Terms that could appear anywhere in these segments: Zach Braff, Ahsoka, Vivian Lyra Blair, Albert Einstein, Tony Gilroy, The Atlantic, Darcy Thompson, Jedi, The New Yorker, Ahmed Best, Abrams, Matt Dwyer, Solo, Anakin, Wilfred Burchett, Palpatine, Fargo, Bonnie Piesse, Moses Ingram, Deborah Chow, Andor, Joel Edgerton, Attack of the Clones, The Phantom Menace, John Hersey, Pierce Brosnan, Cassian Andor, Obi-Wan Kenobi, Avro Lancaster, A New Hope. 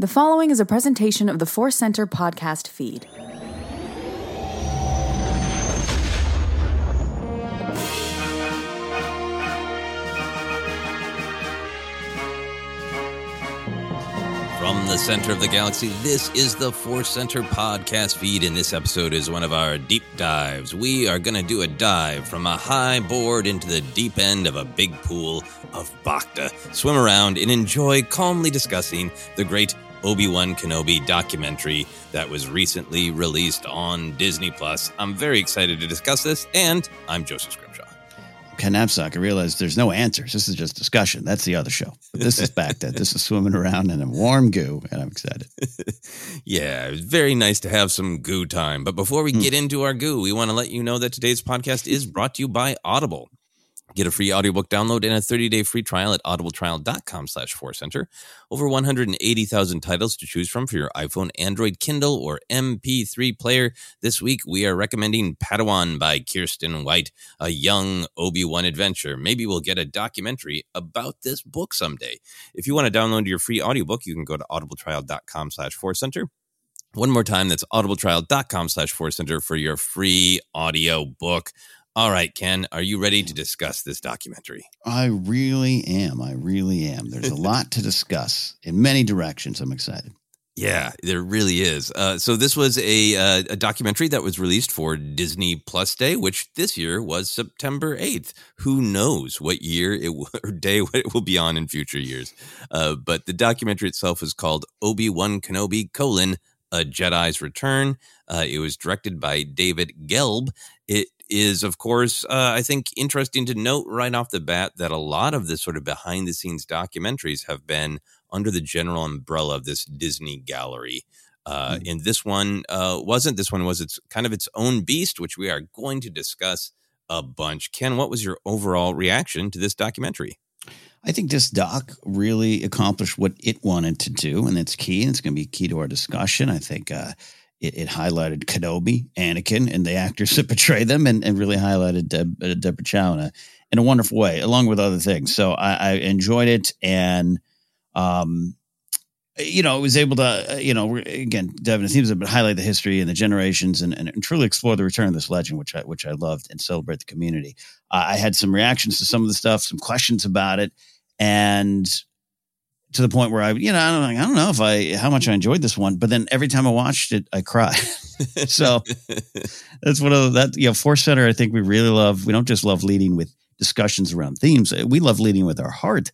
The following is a presentation of the Force Center podcast feed. From the center of the galaxy, this is the Force Center podcast feed, and this episode is one of our deep dives. We are going to do a dive from a high board into the deep end of a big pool of Bacta. Swim around and enjoy calmly discussing the great Obi-Wan Kenobi documentary that was recently released on Disney+. I'm very excited to discuss this, and I'm Joseph Scrimshaw. Ken Napsok, I realized there's no answers. This is just discussion. That's the other show. But this is back that. This is swimming around in a warm goo, and I'm excited. Yeah, it's very nice to have some goo time. But before we get into our goo, we want to let you know that today's podcast is brought to you by Audible. Get a free audiobook download and a 30-day free trial at audibletrial.com/forcecenter. Over 180,000 titles to choose from for your iPhone, Android, Kindle, or MP3 player. This week, we are recommending Padawan by Kirsten White, a young Obi-Wan adventure. Maybe we'll get a documentary about this book someday. If you want to download your free audiobook, you can go to audibletrial.com/forcecenter. One more time, that's audibletrial.com/forcecenter for your free audiobook. All right, Ken, are you ready to discuss this documentary? I really am. There's a lot to discuss in many directions. I'm excited. Yeah, there really is. So this was a documentary that was released for Disney Plus Day, which this year was September 8th. Who knows what year it will, or day it will be on in future years. But the documentary itself is called Obi-Wan Kenobi: A Jedi's Return. It was directed by David Gelb. It is, of course, I think interesting to note right off the bat that a lot of the sort of behind the scenes documentaries have been under the general umbrella of this Disney Gallery. And this one wasn't. This one was its kind of its own beast, which we are going to discuss a bunch. Ken, what was your overall reaction to this documentary? I think this doc really accomplished what it wanted to do, and that's key. And it's going to be key to our discussion. I think it highlighted Kenobi, Anakin, and the actors that portray them, and really highlighted Deborah Chow in a wonderful way, along with other things. So I enjoyed it, and it was able to, again, Devin, it seems to highlight the history and the generations and truly explore the return of this legend, which I loved, and celebrate the community. I had some reactions to some of the stuff, some questions about it, and to the point where I don't know how much I enjoyed this one, but then every time I watched it, I cried. So that's one of that, Force Center. I think we really love, we don't just love leading with discussions around themes. We love leading with our heart.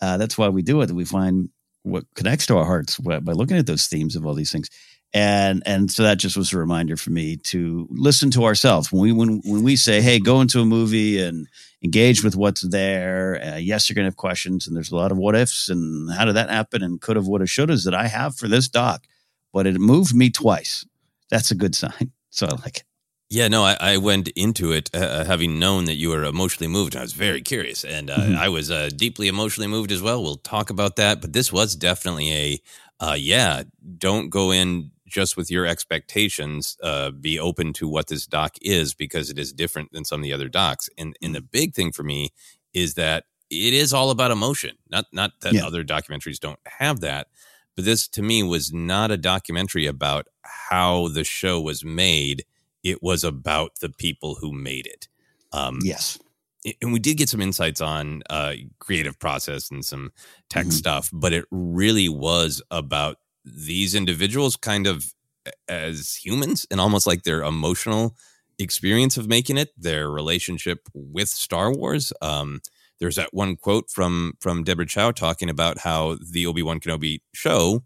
That's why we do it. We find what connects to our hearts by looking at those themes of all these things. And so that just was a reminder for me to listen to ourselves. When we say, hey, go into a movie and engage with what's there. Yes, you're going to have questions, and there's a lot of what ifs and how did that happen and could have, would have, should have that I have for this doc. But it moved me twice. That's a good sign. So I like it. Yeah, no, I went into it having known that you were emotionally moved. I was very curious, and I was deeply emotionally moved as well. We'll talk about that. But this was definitely don't go in just with your expectations. Be open to what this doc is, because it is different than some of the other docs. And the big thing for me is that it is all about emotion. Not that other documentaries don't have that. But this, to me, was not a documentary about how the show was made. It was about the people who made it. Yes. And we did get some insights on creative process and some tech stuff, but it really was about these individuals kind of as humans and almost like their emotional experience of making it, their relationship with Star Wars. There's that one quote from Deborah Chow talking about how the Obi-Wan Kenobi show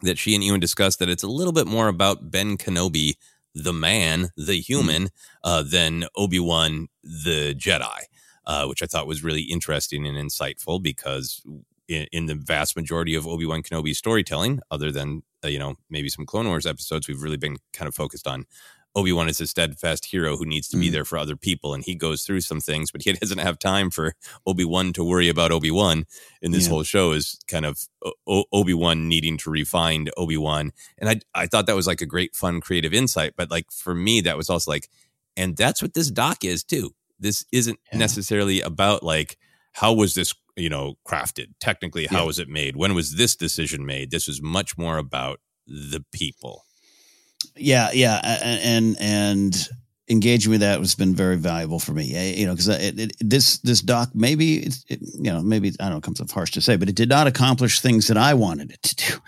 that she and Ewan discussed, that it's a little bit more about Ben Kenobi, the man, the human, than Obi-Wan, the Jedi, which I thought was really interesting and insightful, because in the vast majority of Obi-Wan Kenobi storytelling, other than, maybe some Clone Wars episodes, we've really been kind of focused on Obi-Wan as a steadfast hero who needs to be there for other people. And he goes through some things, but he doesn't have time for Obi-Wan to worry about Obi-Wan. And this whole show is kind of Obi-Wan needing to refine Obi-Wan. And I thought that was like a great, fun, creative insight. But like for me, that was also like, and that's what this doc is too. This isn't necessarily about like, how was this, crafted? Technically, how was it made? When was this decision made? This was much more about the people. Yeah. And engaging with that has been very valuable for me, because this doc, maybe I don't know, it comes up harsh to say, but it did not accomplish things that I wanted it to do.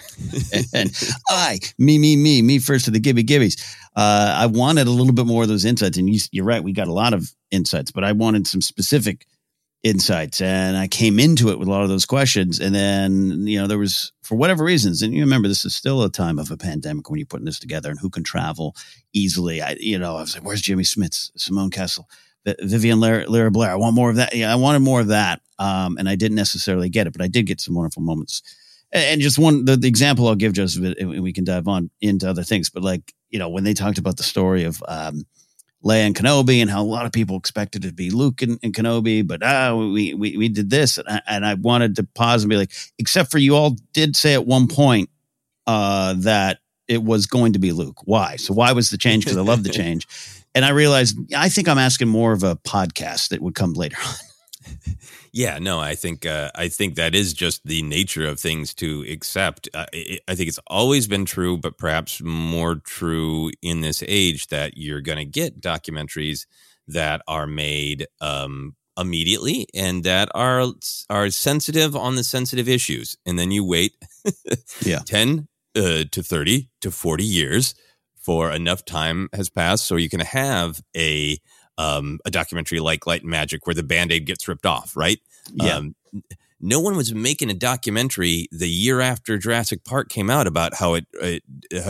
and me first to the gibbies. I wanted a little bit more of those insights, and you're right. We got a lot of insights, but I wanted some specific insights, and I came into it with a lot of those questions. And then, there was, for whatever reasons, and you remember, this is still a time of a pandemic when you're putting this together and who can travel easily. I was like, where's Jimmy Smits, Simone Kessel, Vivian Lyra Blair? I want more of that. Yeah, I wanted more of that. And I didn't necessarily get it, but I did get some wonderful moments. And just the example I'll give, Joseph, and we can dive on into other things. But like, when they talked about the story of, Leia and Kenobi, and how a lot of people expected it to be Luke and Kenobi, but we did this. And I wanted to pause and be like, except for you all did say at one point that it was going to be Luke. Why? So why was the change? Because I love the change. And I realized, I think I'm asking more of a podcast that would come later on. Yeah, no, I think that is just the nature of things to accept. I think it's always been true, but perhaps more true in this age, that you're going to get documentaries that are made immediately and that are sensitive on the sensitive issues. And then you wait 10 to 30 to 40 years, for enough time has passed so you can have a documentary like Light and Magic where the Band-Aid gets ripped off, right? Yeah. No one was making a documentary the year after Jurassic Park came out about how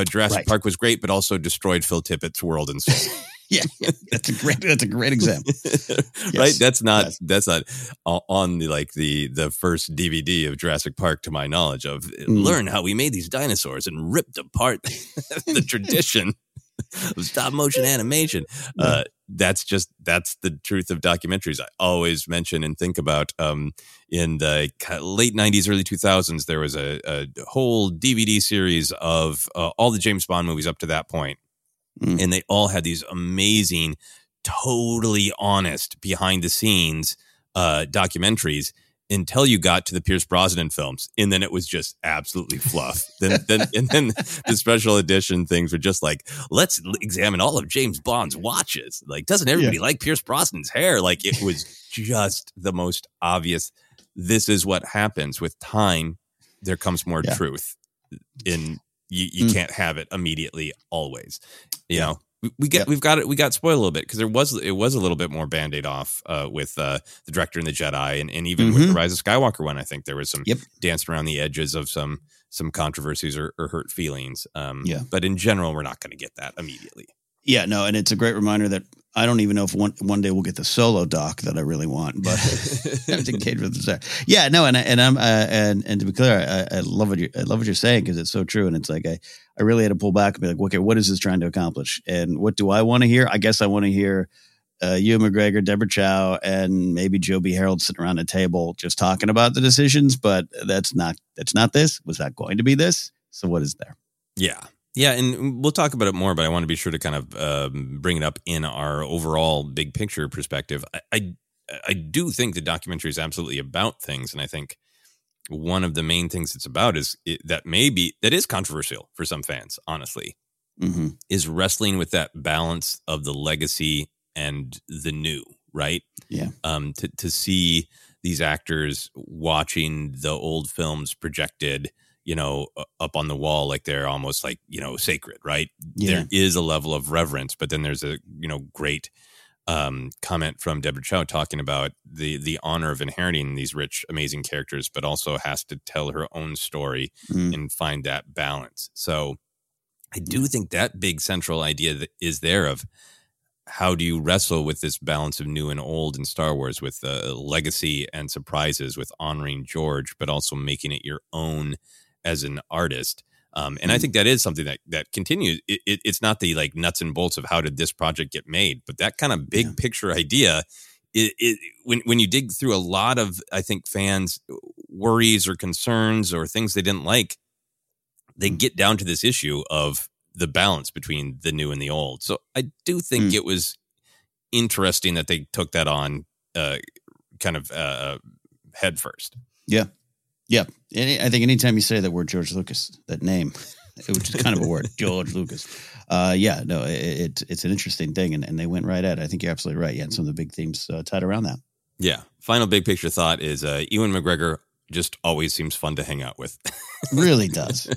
Jurassic Park was great, but also destroyed Phil Tippett's world and soul. Yeah, that's a great example. Yes. Right? That's not on the first DVD of Jurassic Park, to my knowledge, of learn how we made these dinosaurs and ripped apart the tradition of stop motion animation. Yeah. That's the truth of documentaries. I always mention and think about in the late 90s, early 2000s, there was a whole DVD series of all the James Bond movies up to that point. And they all had these amazing, totally honest behind the scenes documentaries until you got to the Pierce Brosnan films. And then it was just absolutely fluff. then the special edition things were just like, let's examine all of James Bond's watches. Like, doesn't everybody like Pierce Brosnan's hair? Like, it was just the most obvious. This is what happens with time. There comes more truth in. You can't have it immediately always. You know, we got spoiled a little bit because it was a little bit more Band-Aid off with the director and the Jedi and even with the Rise of Skywalker one. I think there was some danced around the edges of some controversies or hurt feelings. But in general, we're not going to get that immediately. Yeah, no, and it's a great reminder that I don't even know if one day we'll get the Solo doc that I really want, but I'm engaged with the side. Yeah, no, and to be clear, I love what you're saying because it's so true, and it's like I really had to pull back and be like, okay, what is this trying to accomplish, and what do I want to hear? I guess I want to hear Ewan McGregor, Deborah Chow, and maybe Joe B. Harold sitting around a table just talking about the decisions, but that's not this. Was that going to be this? So what is there? Yeah. Yeah, and we'll talk about it more, but I want to be sure to kind of bring it up in our overall big picture perspective. I do think the documentary is absolutely about things, and I think one of the main things it's about is controversial for some fans, honestly, is wrestling with that balance of the legacy and the new, right? Yeah. To see these actors watching the old films projected, you know, up on the wall, like they're almost like, you know, sacred, right? Yeah. There is a level of reverence, but then there's a, you know, great comment from Deborah Chow talking about the honor of inheriting these rich, amazing characters, but also has to tell her own story and find that balance. So I do think that big central idea that is there of how do you wrestle with this balance of new and old in Star Wars with the legacy and surprises, with honoring George, but also making it your own as an artist. And I think that is something that continues. It's not the like nuts and bolts of how did this project get made, but that kind of big picture idea, when you dig through a lot of, I think, fans' worries or concerns or things they didn't like, they get down to this issue of the balance between the new and the old. So I do think it was interesting that they took that on kind of head first. Yeah. Yeah, I think anytime you say that word George Lucas, that name, which is kind of a word, George Lucas. It's an interesting thing, and they went right at it. I think you're absolutely right. Yeah, and some of the big themes tied around that. Yeah, final big picture thought is Ewan McGregor just always seems fun to hang out with. Really does.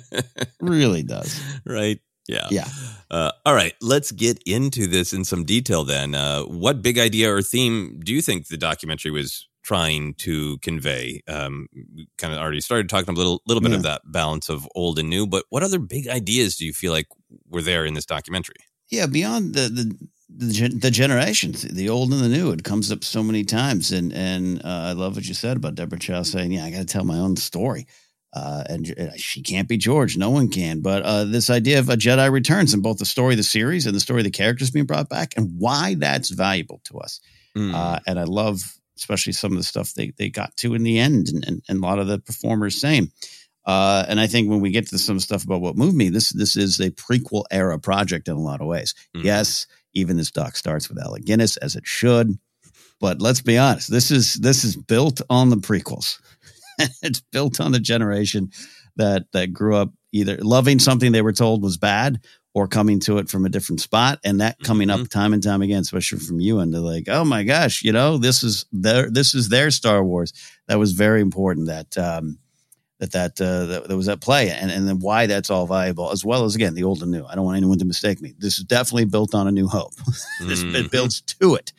Right? Yeah. Yeah. All right, let's get into this in some detail then. What big idea or theme do you think the documentary was trying to convey? Kind of already started talking a little bit of that balance of old and new, but what other big ideas do you feel like were there in this documentary? Yeah, beyond the generations, the old and the new, it comes up so many times, and I love what you said about Deborah Chow saying, "Yeah, I got to tell my own story," and she can't be George, no one can. But this idea of a Jedi returns in both the story of the series and the story of the characters being brought back, and why that's valuable to us, and I love, especially some of the stuff they got to in the end and a lot of the performers same. And I think when we get to some stuff about what moved me, this is a prequel era project in a lot of ways. Mm-hmm. Yes, even this doc starts with Alec Guinness, as it should, but let's be honest, this is built on the prequels. It's built on the generation that grew up either loving something they were told was bad or coming to it from a different spot, and that coming up time and time again, especially from you, and they're like, oh my gosh, you know, this is their Star Wars. That was very important, that that was at play, and then why that's all valuable, as well as, again, the old and new. I don't want anyone to mistake me. This is definitely built on A New Hope. It builds to it.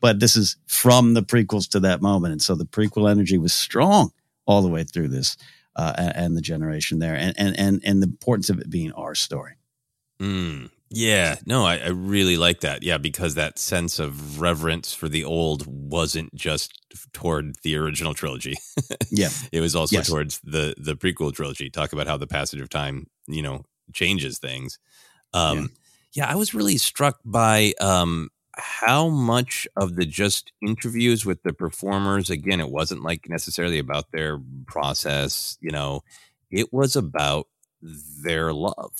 But this is from the prequels to that moment. And so the prequel energy was strong all the way through this and the generation there and the importance of it being our story. Mm. Yeah, no, I really like that. Yeah, because that sense of reverence for the old wasn't just toward the original trilogy. Yeah. It was also towards the prequel trilogy. Talk about how the passage of time, changes things. I was really struck by how much of the just interviews with the performers, again, it wasn't like necessarily about their process, it was about their love.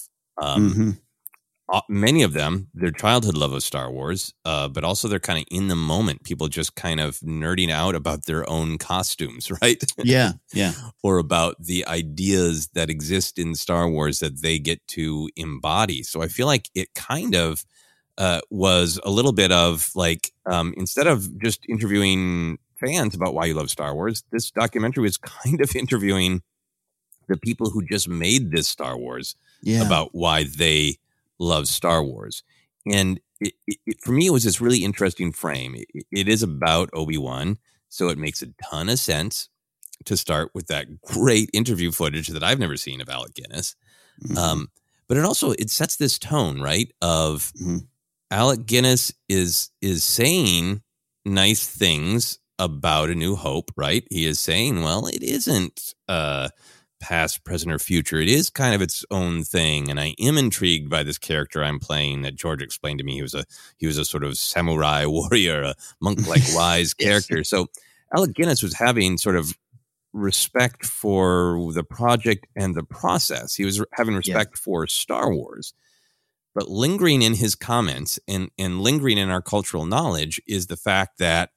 Many of them, their childhood love of Star Wars, but also they're kind of in the moment. People just kind of nerding out about their own costumes, right? Yeah, yeah. Or about the ideas that exist in Star Wars that they get to embody. So I feel like it kind of was a little bit of like, instead of just interviewing fans about why you love Star Wars, this documentary was kind of interviewing the people who just made this Star Wars about why they love Star Wars. And it, for me, it was this really interesting frame. It is about Obi-Wan, so it makes a ton of sense to start with that great interview footage that I've never seen of Alec Guinness. But it also, it sets this tone, right, of Alec Guinness is saying nice things about A New Hope, right? He is saying, well, it isn't past, present, or future. It is kind of its own thing, and I am intrigued by this character I'm playing that George explained to me. He was a sort of samurai warrior, a monk-like wise character. So Alec Guinness was having sort of respect for the project and the process. He was having respect for Star Wars. But lingering in his comments and lingering in our cultural knowledge is the fact that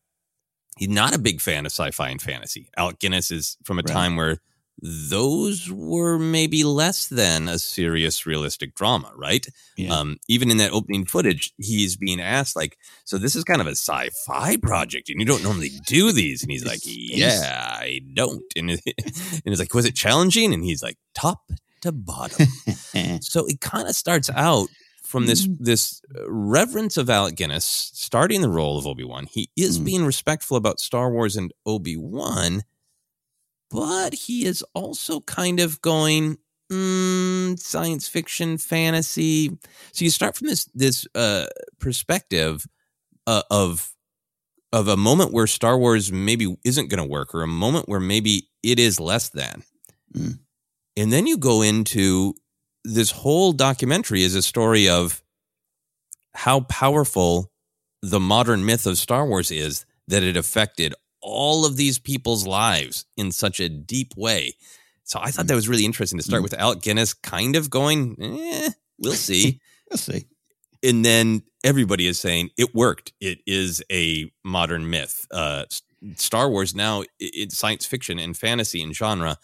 he's not a big fan of sci-fi and fantasy. Alec Guinness is from a time where those were maybe less than a serious, realistic drama, right? Yeah. Even in that opening footage, he's being asked, like, so this is kind of a sci-fi project, and you don't normally do these. And he's like, yeah, I don't. And it's like, was it challenging? And he's like, top to bottom. So it kind of starts out from this reverence of Alec Guinness, starting the role of Obi-Wan. He is being respectful about Star Wars and Obi-Wan, but he is also kind of going science fiction, fantasy. So you start from this perspective of a moment where Star Wars maybe isn't going to work, or a moment where maybe it is less than. And then you go into this whole documentary is a story of how powerful the modern myth of Star Wars is, that it affected all of these people's lives in such a deep way. So I thought that was really interesting to start with Alec Guinness kind of going, we'll see. We'll see. And then everybody is saying it worked. It is a modern myth. Star Wars now, it's science fiction and fantasy and genre.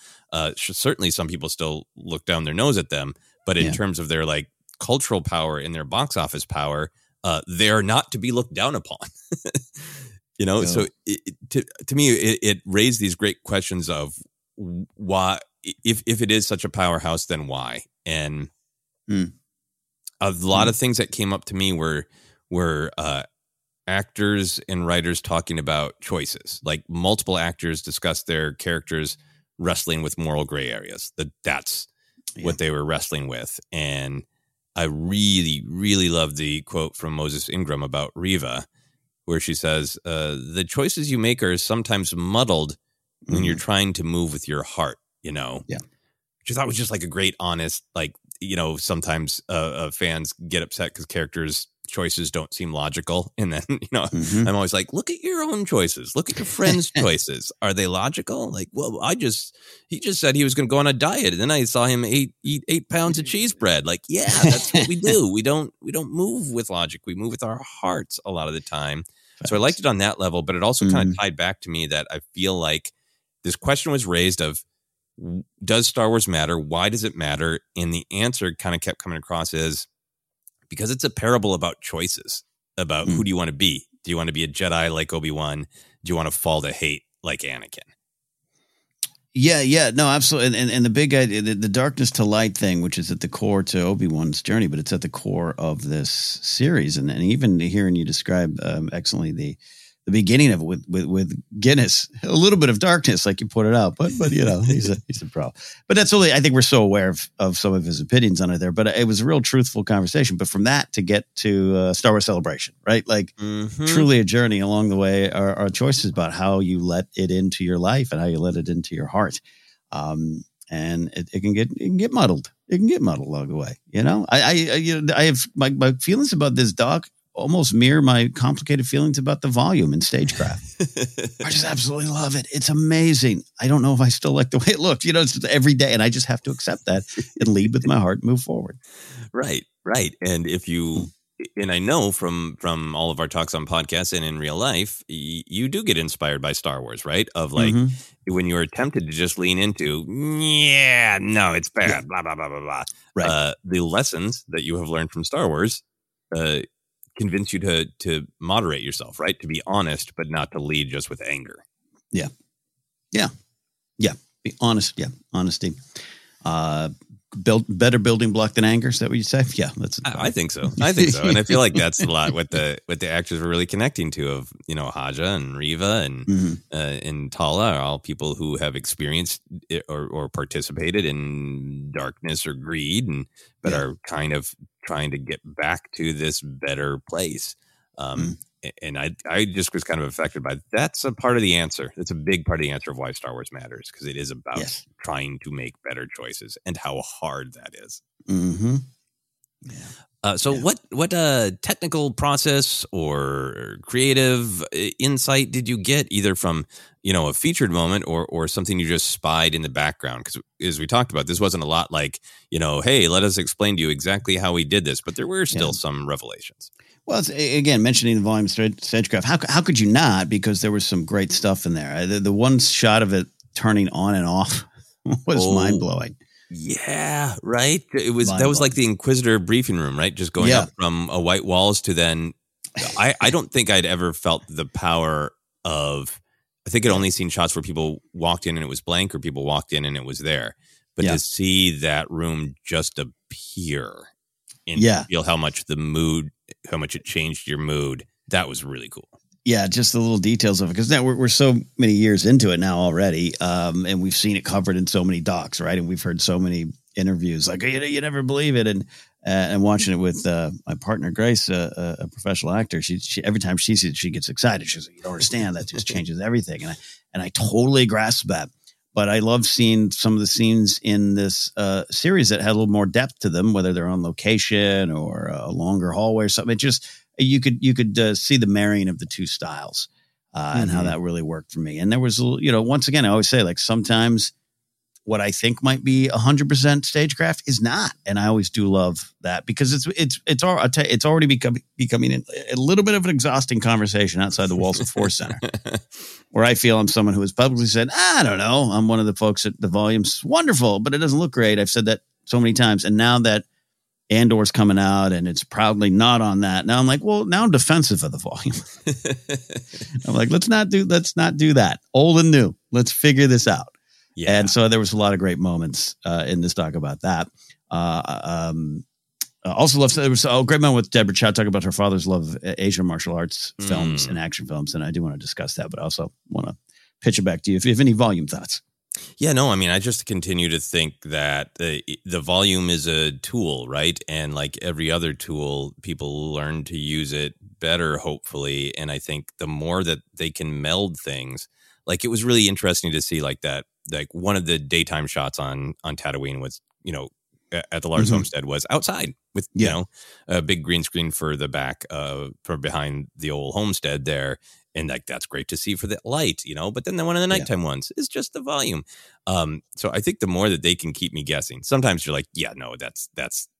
Certainly some people still look down their nose at them, but in terms of their like cultural power and their box office power, they are not to be looked down upon. So to me, it raised these great questions of why, if it is such a powerhouse, then why? And a lot of things that came up to me were actors and writers talking about choices. Like multiple actors discussed their characters wrestling with moral gray areas. That's what they were wrestling with. And I really, really loved the quote from Moses Ingram about Reva, where she says, the choices you make are sometimes muddled when you're trying to move with your heart, Which I thought was just like a great, honest, like, sometimes fans get upset because characters' choices don't seem logical. And then, I'm always like, look at your own choices. Look at your friend's choices. Are they logical? Like, well, he just said he was going to go on a diet. And then I saw him eat 8 pounds of cheese bread. Like, yeah, that's what we do. We don't move with logic. We move with our hearts a lot of the time. So I liked it on that level, but it also kind of tied back to me that I feel like this question was raised of, does Star Wars matter? Why does it matter? And the answer kind of kept coming across is because it's a parable about choices, about who do you want to be? Do you want to be a Jedi like Obi-Wan? Do you want to fall to hate like Anakin? Yeah, no, absolutely. And the big idea, the darkness to light thing, which is at the core to Obi-Wan's journey, but it's at the core of this series. And even hearing you describe excellently the beginning of it with Guinness, a little bit of darkness, like you pointed out, but you know, he's a pro. But that's really, I think we're so aware of some of his opinions on it there, but it was a real truthful conversation. But from that to get to Star Wars Celebration, right? Like truly a journey along the way are choices about how you let it into your life and how you let it into your heart. And it can get muddled. It can get muddled along the way. You know, I have my feelings about this doc almost mirror my complicated feelings about the volume in Stagecraft. I just absolutely love it. It's amazing. I don't know if I still like the way it looked, you know, it's every day. And I just have to accept that and lead with my heart and move forward. Right. And if you, and I know from all of our talks on podcasts and in real life, you do get inspired by Star Wars, right? Of like when you are tempted to just lean into, yeah, no, it's bad, blah, blah, blah, blah, blah. Right. The lessons that you have learned from Star Wars, convince you to moderate yourself, right? To be honest, but not to lead just with anger. Yeah. Be honest. Yeah. Honesty. Better building block than anger. Is that what you say? Yeah. I think so. And I feel like that's a lot what the actors were really connecting to, of, you know, Haja and Reva and Tala are all people who have experienced or participated in darkness or greed but are kind of trying to get back to this better place. And I just was kind of affected by that's a part of the answer. That's a big part of the answer of why Star Wars matters, because it is about trying to make better choices and how hard that is. What technical process or creative insight did you get either from, you know, a featured moment or something you just spied in the background? Because as we talked about, this wasn't a lot like, you know, hey, let us explain to you exactly how we did this, but there were still some revelations. Well, it's, again, mentioning the volume Stagecraft, how could you not? Because there was some great stuff in there. The one shot of it turning on and off was mind blowing. Yeah, right. It was that was like the Inquisitor briefing room, right? Just going up from a white walls to then. I don't think I'd ever felt the power of. I think I'd only seen shots where people walked in and it was blank, or people walked in and it was there. But to see that room just appear and feel how much the mood, how much it changed your mood, that was really cool. Yeah, just the little details of it, because now we're so many years into it now already, and we've seen it covered in so many docs, right? And we've heard so many interviews, like you never believe it, and watching it with my partner Grace, a professional actor, she every time she sees it, she gets excited. She's like, "You don't understand, that just changes everything," and I totally grasp that. But I love seeing some of the scenes in this series that had a little more depth to them, whether they're on location or a longer hallway or something. It just You could see the marrying of the two styles and how that really worked for me. And there was, you know, once again, I always say, like, sometimes what I think might be 100% Stagecraft is not. And I always do love that, because it's already becoming a little bit of an exhausting conversation outside the walls of Force Center, where I feel I'm someone who has publicly said, I don't know, I'm one of the folks at the volume's wonderful, but it doesn't look great. I've said that so many times. And now that Andor's coming out and it's proudly not on that. Now I'm like, well, now I'm defensive of the volume. I'm like, let's not do that. Old and new. Let's figure this out. Yeah. And so there was a lot of great moments in this talk about that. Also love, there was a great moment with Deborah Chow talking about her father's love of Asian martial arts films and action films. And I do want to discuss that, but I also want to pitch it back to you if you have any volume thoughts. Yeah, no, I mean, I just continue to think that the volume is a tool, right? And like every other tool, people learn to use it better, hopefully. And I think the more that they can meld things, like it was really interesting to see like that, like one of the daytime shots on Tatooine was, you know, at the Lars Homestead was outside with, you know, a big green screen for the back, for behind the old homestead there. And like, that's great to see for the light, you know, but then the one of the nighttime ones is just the volume. So I think the more that they can keep me guessing, sometimes you're like, yeah, no, that's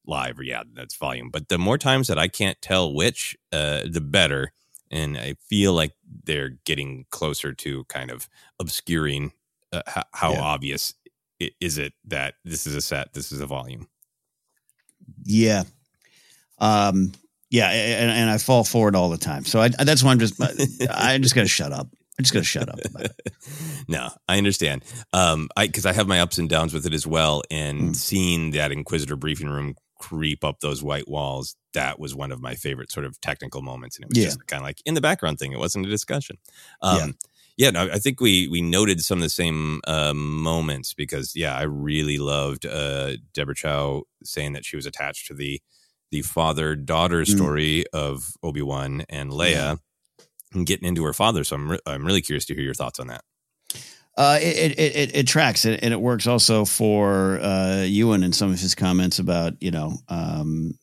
live, or yeah, that's volume. But the more times that I can't tell which, the better. And I feel like they're getting closer to kind of obscuring how obvious is it that this is a set, this is a volume. Yeah. Yeah, and I fall for it all the time. So that's why I'm just going to shut up. I'm just going to shut up about it. No, I understand. Because I have my ups and downs with it as well. And seeing that Inquisitor briefing room creep up those white walls, that was one of my favorite sort of technical moments. And it was just kind of like in the background thing. It wasn't a discussion. No, I think we noted some of the same moments because, I really loved Deborah Chow saying that she was attached to the father-daughter story of Obi-Wan and Leia and getting into her father. So I'm really curious to hear your thoughts on that. It tracks and it works also for Ewan and some of his comments about, him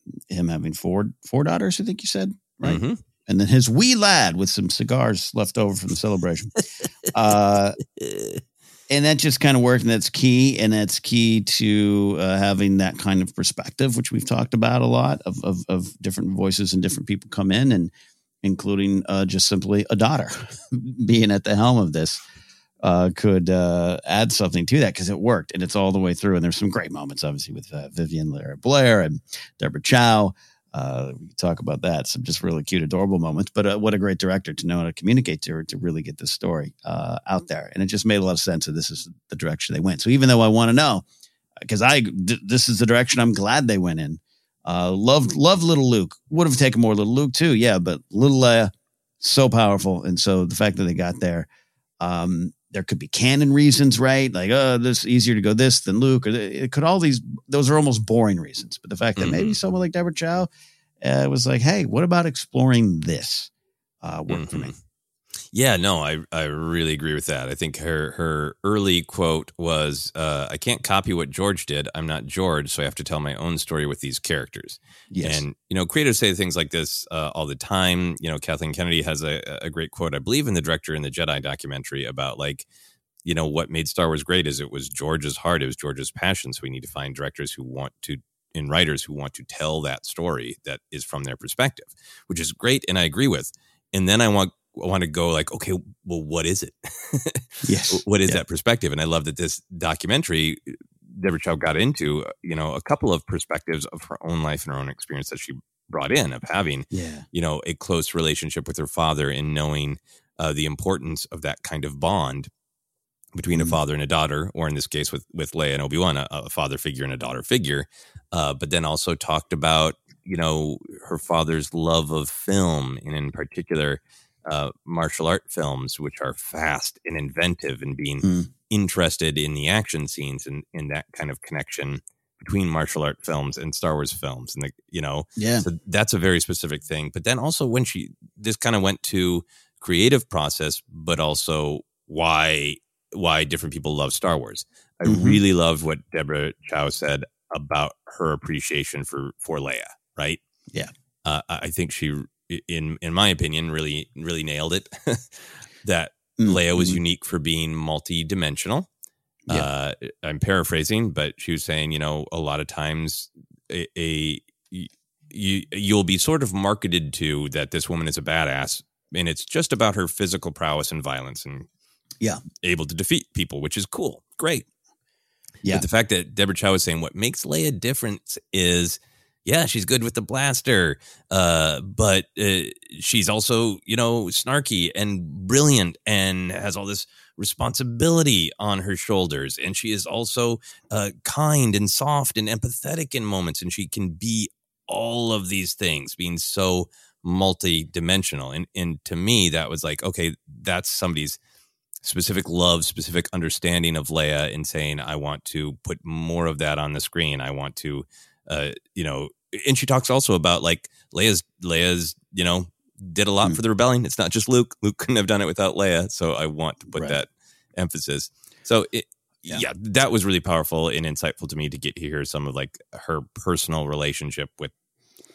having four daughters, I think you said, right? Mm-hmm. And then his wee lad with some cigars left over from the celebration. And that just kind of worked. And that's key. And that's key to having that kind of perspective, which we've talked about a lot of different voices and different people come in, and including just simply a daughter being at the helm of this could add something to that because it worked and it's all the way through. And there's some great moments, obviously, with Vivian Lyra Blair and Deborah Chow. We can talk about that. Some just really cute, adorable moments. But what a great director to know how to communicate to her to really get this story out there. And it just made a lot of sense that this is the direction they went. So even though I want to know, because this is the direction I'm glad they went in. Loved little Luke. Would have taken more little Luke too. Yeah, but little Leia, so powerful. And so the fact that they got there, there could be canon reasons, right? Like, this is easier to go this than Luke. Or it could those are almost boring reasons. But the fact that maybe someone like Deborah Chow was like, hey, what about exploring this worked for me? Yeah, no, I really agree with that. I think her early quote was, I can't copy what George did. I'm not George, so I have to tell my own story with these characters. Yes. And, creators say things like this all the time. Kathleen Kennedy has a great quote, I believe, in the Director in the Jedi documentary about, like, what made Star Wars great is it was George's heart. It was George's passion. So we need to find directors who want to and writers who want to tell that story that is from their perspective, which is great. And I agree with. And then I want to go like, okay, well, what is it? Yes. What is that perspective? And I love that this documentary, Deborah Chow got into, a couple of perspectives of her own life and her own experience that she brought in of having, a close relationship with her father and knowing the importance of that kind of bond between a father and a daughter, or in this case with Leia and Obi-Wan, a father figure and a daughter figure. But then also talked about, her father's love of film, and in particular, martial art films, which are fast and inventive, and being interested in the action scenes and in that kind of connection between martial art films and Star Wars films. And so that's a very specific thing. But then also when this kind of went to creative process, but also why different people love Star Wars. I really loved what Deborah Chow said about her appreciation for Leia. Right. Yeah. I think she, in my opinion, really nailed it. That Leia was unique for being multidimensional. Yeah. I'm paraphrasing, but she was saying, a lot of times you'll be sort of marketed to that this woman is a badass, and it's just about her physical prowess and violence and able to defeat people, which is cool, great. Yeah, but the fact that Deborah Chow was saying what makes Leia different is. Yeah, she's good with the blaster, but she's also, snarky and brilliant and has all this responsibility on her shoulders. And she is also kind and soft and empathetic in moments. And she can be all of these things, being so multidimensional. And to me, that was like, okay, that's somebody's specific love, specific understanding of Leia, and saying, I want to put more of that on the screen. I want to... and she talks also about like Leia's, did a lot for the rebellion. It's not just Luke. Luke couldn't have done it without Leia. So I want to put that emphasis. So that was really powerful and insightful to me to get to hear some of like her personal relationship with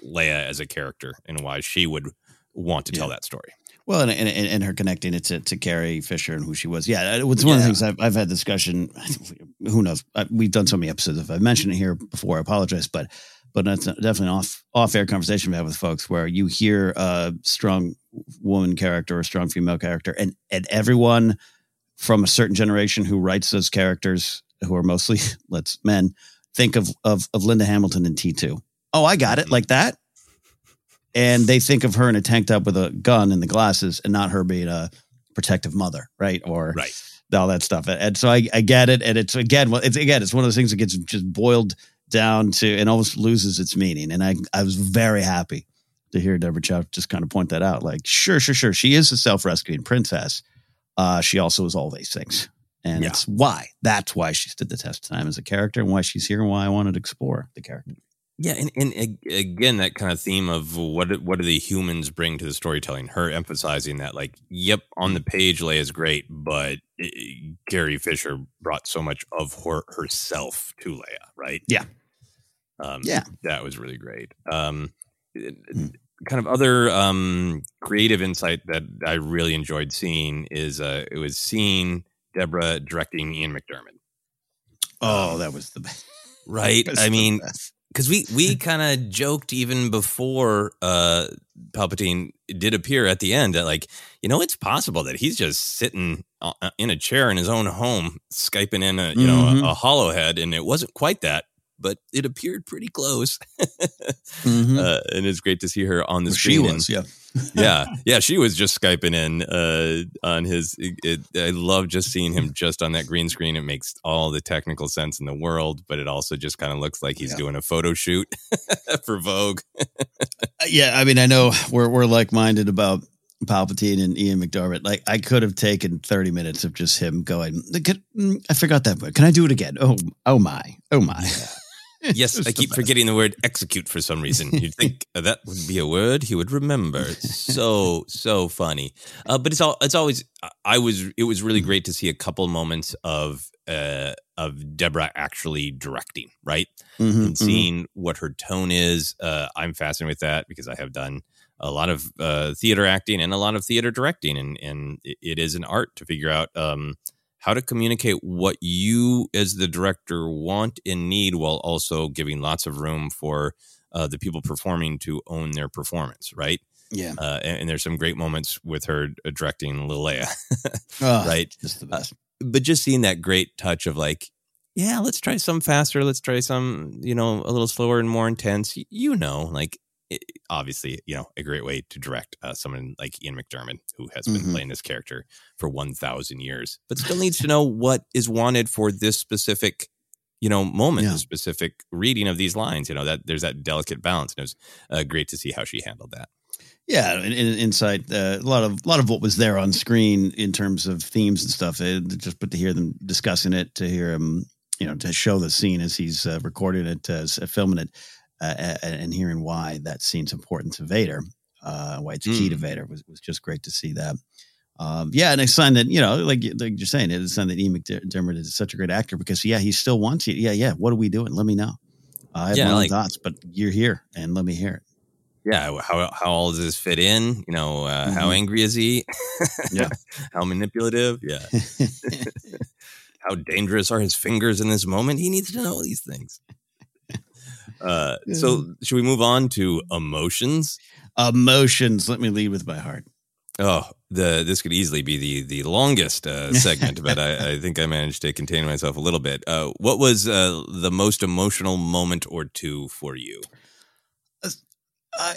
Leia as a character and why she would want to tell that story. Well, and her connecting it to Carrie Fisher and who she was. Yeah, it's one of the things I've had discussion. Who knows? We've done so many episodes. If I've mentioned it here before, I apologize. But that's definitely an off-air conversation we have with folks where you hear a strong woman character or a strong female character. And everyone from a certain generation who writes those characters, who are mostly men, think of Linda Hamilton in T2. Oh, I got it. Like that. And they think of her in a tank top with a gun and the glasses, and not her being a protective mother, right? Or right. all that stuff. And so I get it. And it's again, it's one of those things that gets just boiled down to and almost loses its meaning. And I was very happy to hear Deborah Chow just kind of point that out. Like, sure. She is a self-rescuing princess. She also is all these things. And it's why. That's why she stood the test of time as a character and why she's here and why I wanted to explore the character. Yeah, and again, that kind of theme of what do the humans bring to the storytelling? Her emphasizing that, like, yep, on the page, Leia's great, but Carrie Fisher brought so much of herself to Leia, right? Yeah. That was really great. Kind of other creative insight that I really enjoyed seeing is it was seeing Deborah directing Ian McDiarmid. Oh, that was the best. Right? I mean... Because we kind of joked even before Palpatine did appear at the end that, like, you know, it's possible that he's just sitting in a chair in his own home, Skyping in a, you know, a holohead. And it wasn't quite that, but it appeared pretty close. And it's great to see her on the screen. She was, Yeah, she was just Skyping in on his... I love just seeing him just on that green screen. It makes all the technical sense in the world, but it also just kind of looks like he's doing a photo shoot for Vogue. I mean, I know we're like-minded about Palpatine and Ian McDiarmid. Like, I could have taken 30 minutes of just him going, I forgot that word. Can I do it again? Oh, my. Yeah. Yes, I keep forgetting the word execute for some reason. You'd think that would be a word he would remember. It's so funny. But it was really great to see a couple moments of Deborah actually directing, right? And seeing what her tone is. I'm fascinated with that because I have done a lot of theater acting and a lot of theater directing. And it is an art to figure out how to communicate what you as the director want and need while also giving lots of room for the people performing to own their performance, right? Yeah. And there's some great moments with her directing Leia, right? Just the best. But just seeing that great touch of like, yeah, let's try some faster. Let's try some, you know, a little slower and more intense, you know, like obviously, you know, a great way to direct someone like Ian McDiarmid, who has been playing this character for 1,000 years, but still needs to know what is wanted for this specific, you know, moment, the specific reading of these lines. You know, that there's that delicate balance, and it was great to see how she handled that. Yeah, and insight a lot of what was there on screen in terms of themes and stuff. But to hear them discussing it, to hear him, you know, to show the scene as he's recording it, filming it. And hearing why that scene's important to Vader, why it's key to Vader was just great to see that. And a sign that, you know, like you're saying, it's a sign that Ian McDiarmid is such a great actor because, he still wants you. What are we doing? Let me know. I have my own thoughts, but you're here and let me hear it. Yeah, how all does this fit in? You know, how angry is he? How manipulative? Yeah. How dangerous are his fingers in this moment? He needs to know these things. So should we move on to emotions? Emotions. Let me lead with my heart. Oh, this could easily be the longest segment, but I think I managed to contain myself a little bit. What was the most emotional moment or two for you?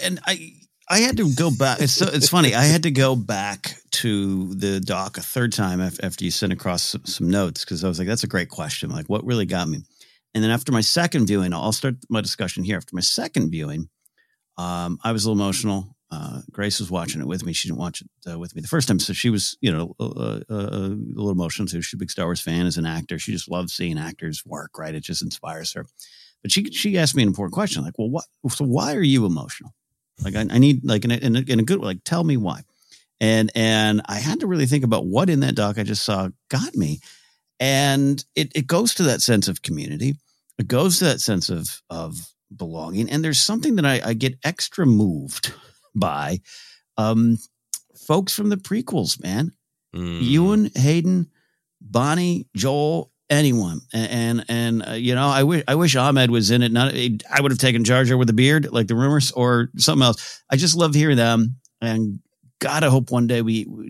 And I had to go back. It's funny. I had to go back to the doc a third time after you sent across some notes because I was like, that's a great question. Like, what really got me? And then after my second viewing, I'll start my discussion here. After my second viewing, I was a little emotional. Grace was watching it with me. She didn't watch it with me the first time. So she was, you know, a little emotional too. She's a big Star Wars fan as an actor. She just loves seeing actors work, right? It just inspires her. But she asked me an important question. Like, well, why are you emotional? Like, I need, like, in a good way, like, tell me why. And I had to really think about what in that doc I just saw got me. And it goes to that sense of community. It goes to that sense of belonging. And there's something that I get extra moved by. Folks from the prequels, man. Ewan, Hayden, Bonnie, Joel, anyone. And you know, I wish Ahmed was in it. I would have taken Jar Jar with a beard, like the rumors, or something else. I just love hearing them. And God, I hope one day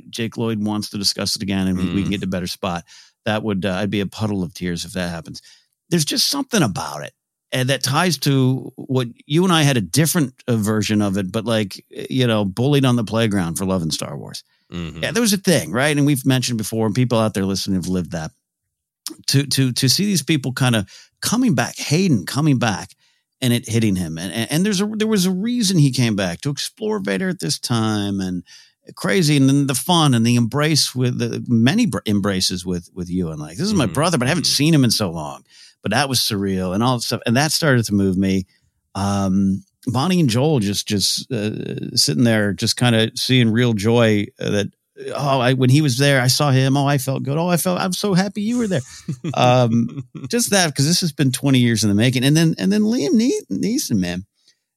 Jake Lloyd wants to discuss it again and we can get to a better spot. That would, I'd be a puddle of tears if that happens. There's just something about it, and that ties to what you and I had a different version of it, but like, you know, bullied on the playground for loving Star Wars. Mm-hmm. Yeah, there was a thing, right? And we've mentioned before, and people out there listening have lived that. To see these people kind of coming back, Hayden coming back, and it hitting him, and there was a reason he came back, to explore Vader at this time, and crazy, and then the fun and the embrace with the many embraces with Ewan. Like, this is my brother, but I haven't seen him in so long. But that was surreal and all that stuff, and that started to move me. Bonnie and Joel just sitting there, just kind of seeing real joy that. Oh, when he was there, I saw him. Oh, I felt good. Oh, I'm so happy you were there. Just that, because this has been 20 years in the making. And then Liam Neeson, man,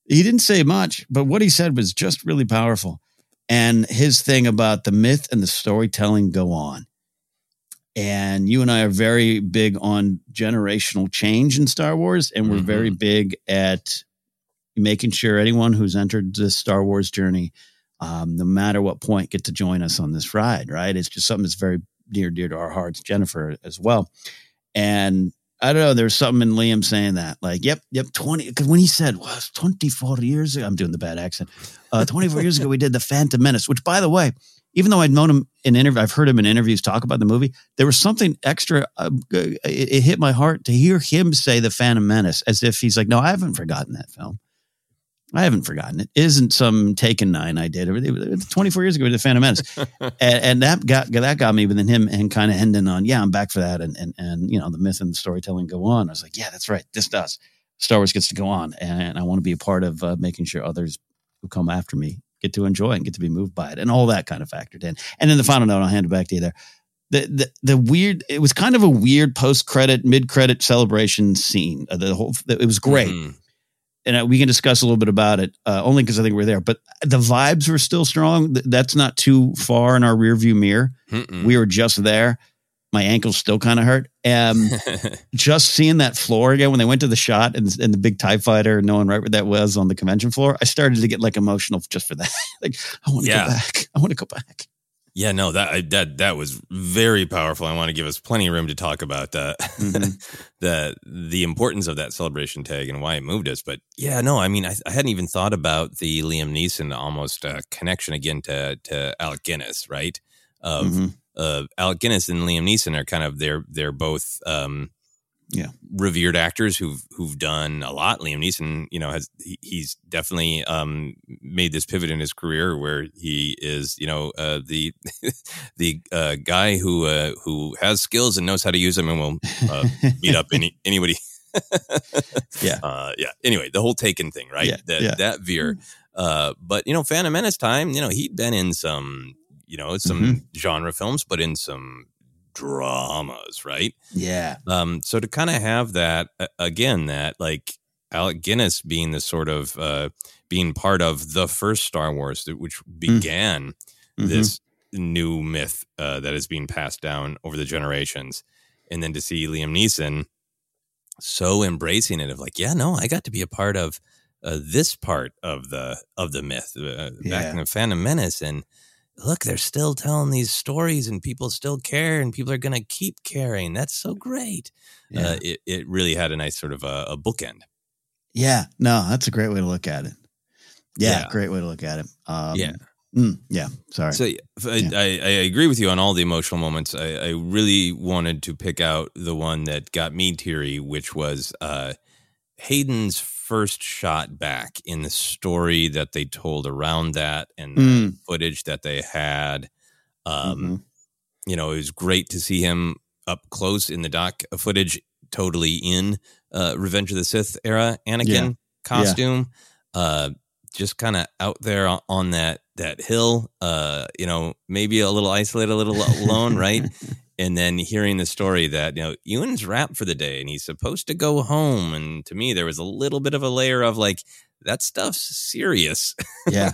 he didn't say much, but what he said was just really powerful. And his thing about the myth and the storytelling go on. And you and I are very big on generational change in Star Wars. And we're very big at making sure anyone who's entered this Star Wars journey, no matter what point, get to join us on this ride, right? It's just something that's very dear to our hearts, Jennifer as well. And I don't know, there's something in Liam saying that, like, yep, 20, because when he said, well, 24 years ago, I'm doing the bad accent, 24 years ago, we did The Phantom Menace, which, by the way, even though I'd known him in interviews, I've heard him in interviews talk about the movie, there was something extra, it hit my heart to hear him say The Phantom Menace, as if he's like, no, I haven't forgotten that film. I haven't forgotten it. It isn't some Taken 9 I did. It was 24 years ago with The Phantom Menace. and that got me, but then him and kind of ending on, yeah, I'm back for that. And you know, the myth and the storytelling go on. I was like, yeah, that's right. This does. Star Wars gets to go on. And I want to be a part of making sure others who come after me get to enjoy and get to be moved by it. And all that kind of factored in. And then the final note, I'll hand it back to you there. The weird, it was kind of a weird post-credit, mid-credit celebration scene. It was great. Mm-hmm. And we can discuss a little bit about it only because I think we're there, but the vibes were still strong. That's not too far in our rear view mirror. Mm-mm. We were just there. My ankles still kind of hurt. Just seeing that floor again, when they went to the shot and the big TIE fighter, knowing right where that was on the convention floor, I started to get like emotional just for that. Like, I want to go back. I want to go back. Yeah, no, that was very powerful. I want to give us plenty of room to talk about the importance of that celebration tag and why it moved us. But yeah, no, I mean, I hadn't even thought about the Liam Neeson almost connection again to Alec Guinness, right? Alec Guinness and Liam Neeson are kind of they're both revered actors who've done a lot. Liam Neeson, you know, he's definitely made this pivot in his career where he is, you know, the guy who has skills and knows how to use them and will beat up anybody. Anyway, the whole Taken thing, right? That veer. But you know, Phantom Menace time, you know, he'd been in some, you know, some genre films, but in some dramas, right? Yeah. So to kind of have that again, that like Alec Guinness being the sort of being part of the first Star Wars, which began this new myth that is being passed down over the generations, and then to see Liam Neeson so embracing it, of like, yeah, no, I got to be a part of this part of the myth back in the Phantom Menace, and look, they're still telling these stories and people still care and people are going to keep caring. That's so great. Yeah. It really had a nice sort of a bookend. Yeah. No, that's a great way to look at it. Yeah. Great way to look at it. Sorry. So I agree with you on all the emotional moments. I really wanted to pick out the one that got me teary, which was Hayden's first shot back in the story that they told around that and the footage that they had. You know, it was great to see him up close in the doc footage, totally in Revenge of the Sith era Anakin costume, just kind of out there on that hill, you know, maybe a little isolated, a little alone, right? And then hearing the story that, you know, Ewan's wrapped for the day and he's supposed to go home. And to me, there was a little bit of a layer of like, that stuff's serious. Yeah.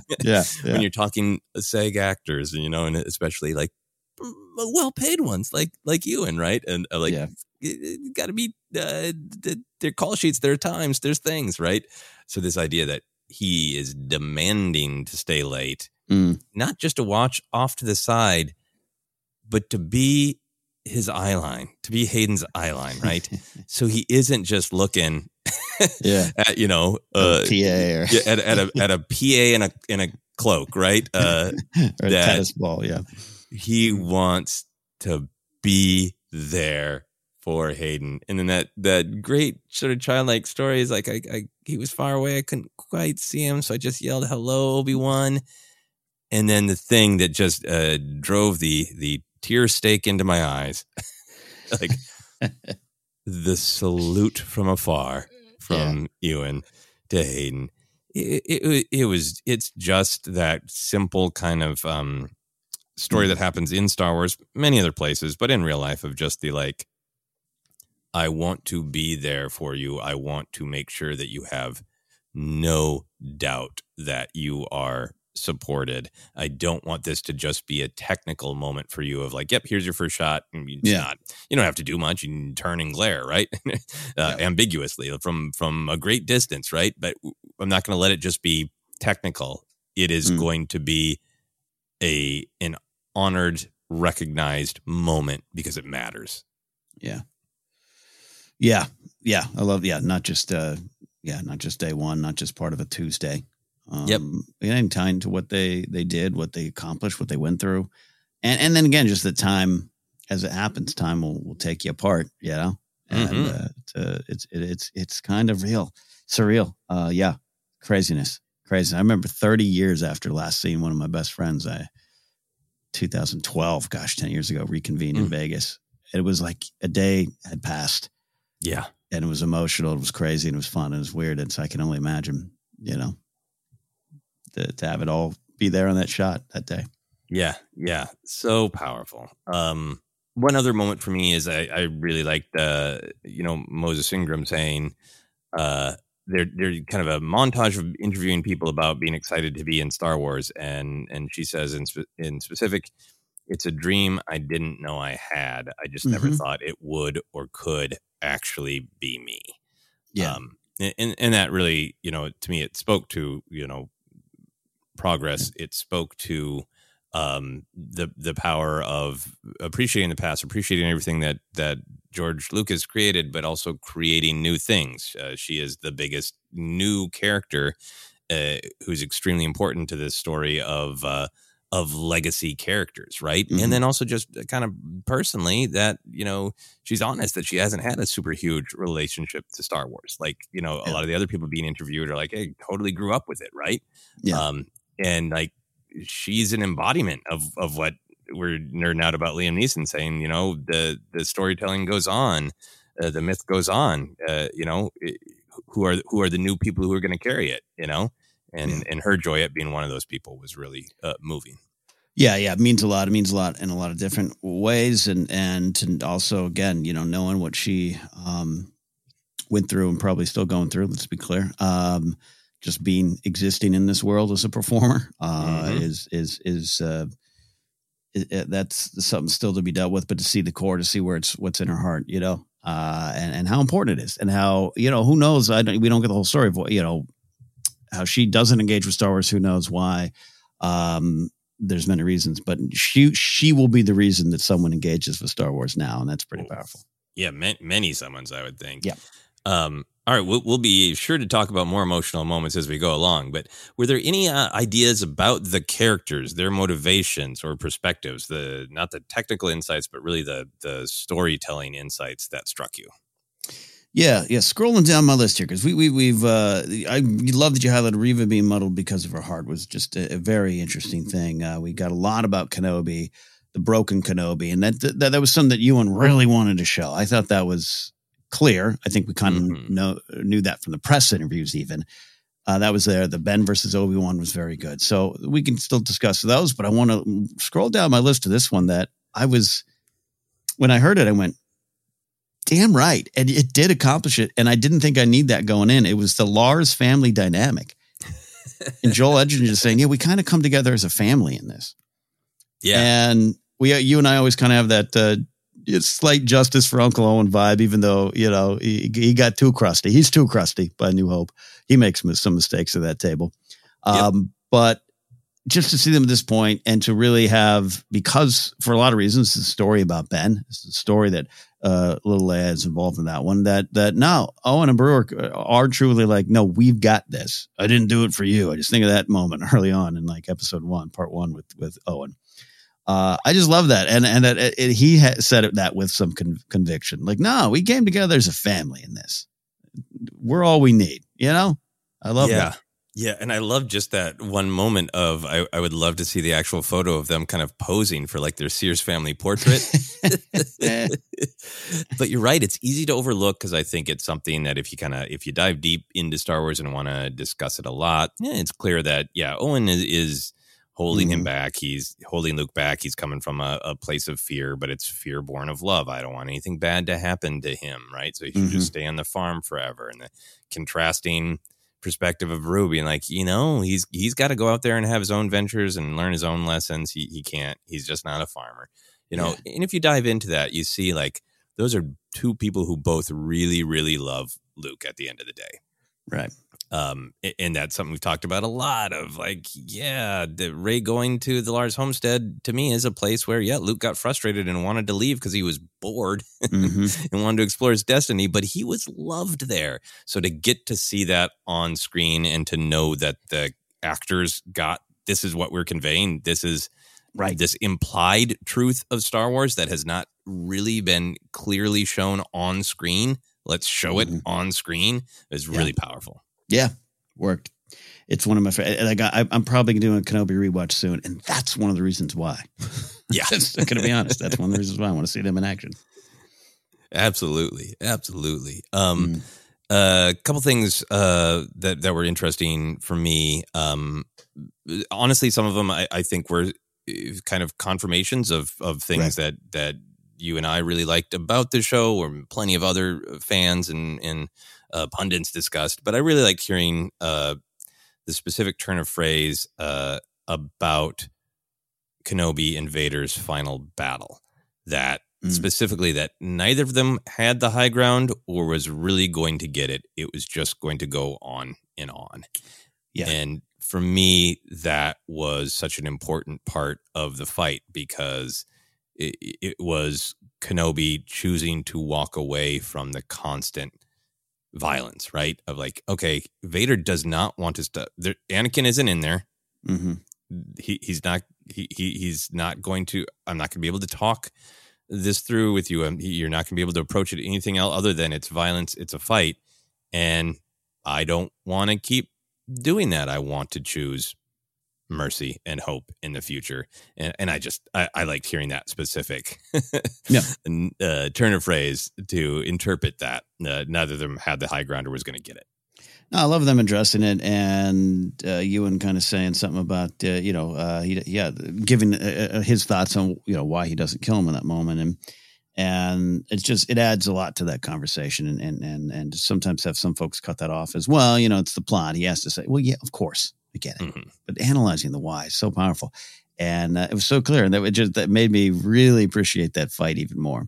When you're talking SAG actors, and, you know, and especially like well-paid ones like Ewan, right? And like, it got to be their call sheets, their times, there's things, right? So this idea that he is demanding to stay late, not just to watch off to the side, but to be his eyeline, to be Hayden's eyeline, right? So he isn't just looking at, you know, at a PA and a cloak, right? Or a tennis ball, yeah. He wants to be there for Hayden. And then that great sort of childlike story is like, he was far away. I couldn't quite see him. So I just yelled, hello, Obi-Wan. And then the thing that just drove the tear stake into my eyes, like the salute from afar from Ewan to Hayden. It's just that simple kind of story that happens in Star Wars, many other places, but in real life of just the like, I want to be there for you. I want to make sure that you have no doubt that you are supported. I don't want this to just be a technical moment for you of like, yep, here's your first shot. And you don't have to do much. You can turn and glare, right? Ambiguously from a great distance, right? But I'm not going to let it just be technical. It is going to be an honored, recognized moment because it matters. Yeah. Yeah. Yeah. I love, not just day one, not just part of a Tuesday. Getting time to what they did, what they accomplished, what they went through. And then again, just the time as it happens, time will take you apart, you know, and it's kind of real, surreal. Craziness. I remember 30 years after last seeing one of my best friends, 2012, gosh, 10 years ago, reconvened in Vegas. It was like a day had passed. Yeah. And it was emotional. It was crazy. And it was fun. And it was weird. And so I can only imagine, you know, to have it all be there on that shot that day. Yeah. Yeah. So powerful. One other moment for me is I really liked, Moses Ingram saying, they're kind of a montage of interviewing people about being excited to be in Star Wars. And she says in specific, it's a dream I didn't know I had. I just never thought it would or could actually be me. Yeah. And that really, you know, to me, it spoke to, you know, progress. It spoke to the power of appreciating the past, appreciating everything that George Lucas created, but also creating new things. She is the biggest new character who's extremely important to this story of legacy characters, right? And then also just kind of personally that, you know, she's honest that she hasn't had a super huge relationship to Star Wars. Like, you know, a lot of the other people being interviewed are like, hey, totally grew up with it, right? Yeah. And like, she's an embodiment of what we're nerding out about Liam Neeson saying, you know, the storytelling goes on, the myth goes on, you know, who are the new people who are going to carry it, you know? And her joy at being one of those people was really moving. Yeah, yeah. It means a lot. It means a lot in a lot of different ways. And also, again, you know, knowing what she went through and probably still going through, let's be clear, just existing in this world as a performer is that's something still to be dealt with, but to see the core, to see what's in her heart, you know, and how important it is and how, you know, who knows? We don't get the whole story of what, you know, how she doesn't engage with Star Wars. Who knows why? There's many reasons, but she will be the reason that someone engages with Star Wars now. And that's pretty powerful. Yeah. Many someone's, I would think. Yeah. All right. We'll be sure to talk about more emotional moments as we go along, but were there any ideas about the characters, their motivations or perspectives, not the technical insights, but really the storytelling insights that struck you? Yeah. Scrolling down my list here because we've I love that you highlighted Reva being muddled because of her heart was just a very interesting thing. We got a lot about Kenobi, the broken Kenobi, and that was something that Ewan really wanted to show. I thought that was clear. I think we kind of knew that from the press interviews even. That was there. The Ben versus Obi-Wan was very good. So we can still discuss those, but I want to scroll down my list to this one that when I heard it, I went, damn right. And it did accomplish it. And I didn't think I need that going in. It was the Lars family dynamic. And Joel Edgerton just saying, yeah, we kind of come together as a family in this. Yeah. And you and I always kind of have that slight justice for Uncle Owen vibe, even though, you know, he got too crusty. He's too crusty by New Hope. He makes some mistakes at that table. But just to see them at this point and to really have, because for a lot of reasons, it's a story about Ben. It's a story that little Leia is involved in that one, that now Owen and Brewer are truly like, no, we've got this. I didn't do it for you. I just think of that moment early on in like episode one, part one with Owen. I just love that. And that he said that with some conviction, like, no, we came together as a family in this. We're all we need. You know, I love that. Yeah, and I love just that one moment of I would love to see the actual photo of them kind of posing for like their Sears family portrait. But you're right, it's easy to overlook because I think it's something that if you dive deep into Star Wars and want to discuss it a lot, it's clear that Owen is holding him back. He's holding Luke back. He's coming from a place of fear, but it's fear born of love. I don't want anything bad to happen to him, right? So he should just stay on the farm forever. And the contrasting perspective of Ruby, and like, he's got to go out there and have his own ventures and learn his own lessons. He can't, he's just not a farmer, And if you dive into that, you see like those are two people who both really, really love Luke at the end of the day. Right. And that's something we've talked about a lot of, like, Rey going to the Lars homestead to me is a place where, Luke got frustrated and wanted to leave because he was bored and wanted to explore his destiny, but he was loved there. So to get to see that on screen and to know that the actors got, this is what we're conveying. This is right. This implied truth of Star Wars that has not really been clearly shown on screen. Let's show it on screen is really powerful. Yeah, worked. It's one of my favorites. Like I'm probably doing a Kenobi rewatch soon, and that's one of the reasons why. Yeah, I'm going to be honest. That's one of the reasons why I want to see them in action. Absolutely, absolutely. A couple things that were interesting for me. Honestly, some of them I think were kind of confirmations of things right. that you and I really liked about the show, or plenty of other fans and pundits discussed, but I really like hearing the specific turn of phrase about Kenobi and Vader's final battle, that specifically that neither of them had the high ground or was really going to get it. It was just going to go on and on. Yeah. And for me, that was such an important part of the fight because it was Kenobi choosing to walk away from the constant violence, right? Of like, okay, Vader does not want to stop. Anakin isn't in there. He's not going to. I'm not going to be able to talk this through with you. You're not going to be able to approach it anything else other than it's violence. It's a fight, and I don't want to keep doing that. I want to choose mercy and hope in the future, and I liked hearing that specific turn of phrase to interpret that neither of them had the high ground or was going to get it. No, I love them addressing it, and Ewan kind of saying something about giving his thoughts on why he doesn't kill him in that moment, and it's just it adds a lot to that conversation, and sometimes have some folks cut that off as well. It's the plot. He has to say, well, yeah, of course. Get it, but analyzing the why is so powerful, and it was so clear, and that made me really appreciate that fight even more.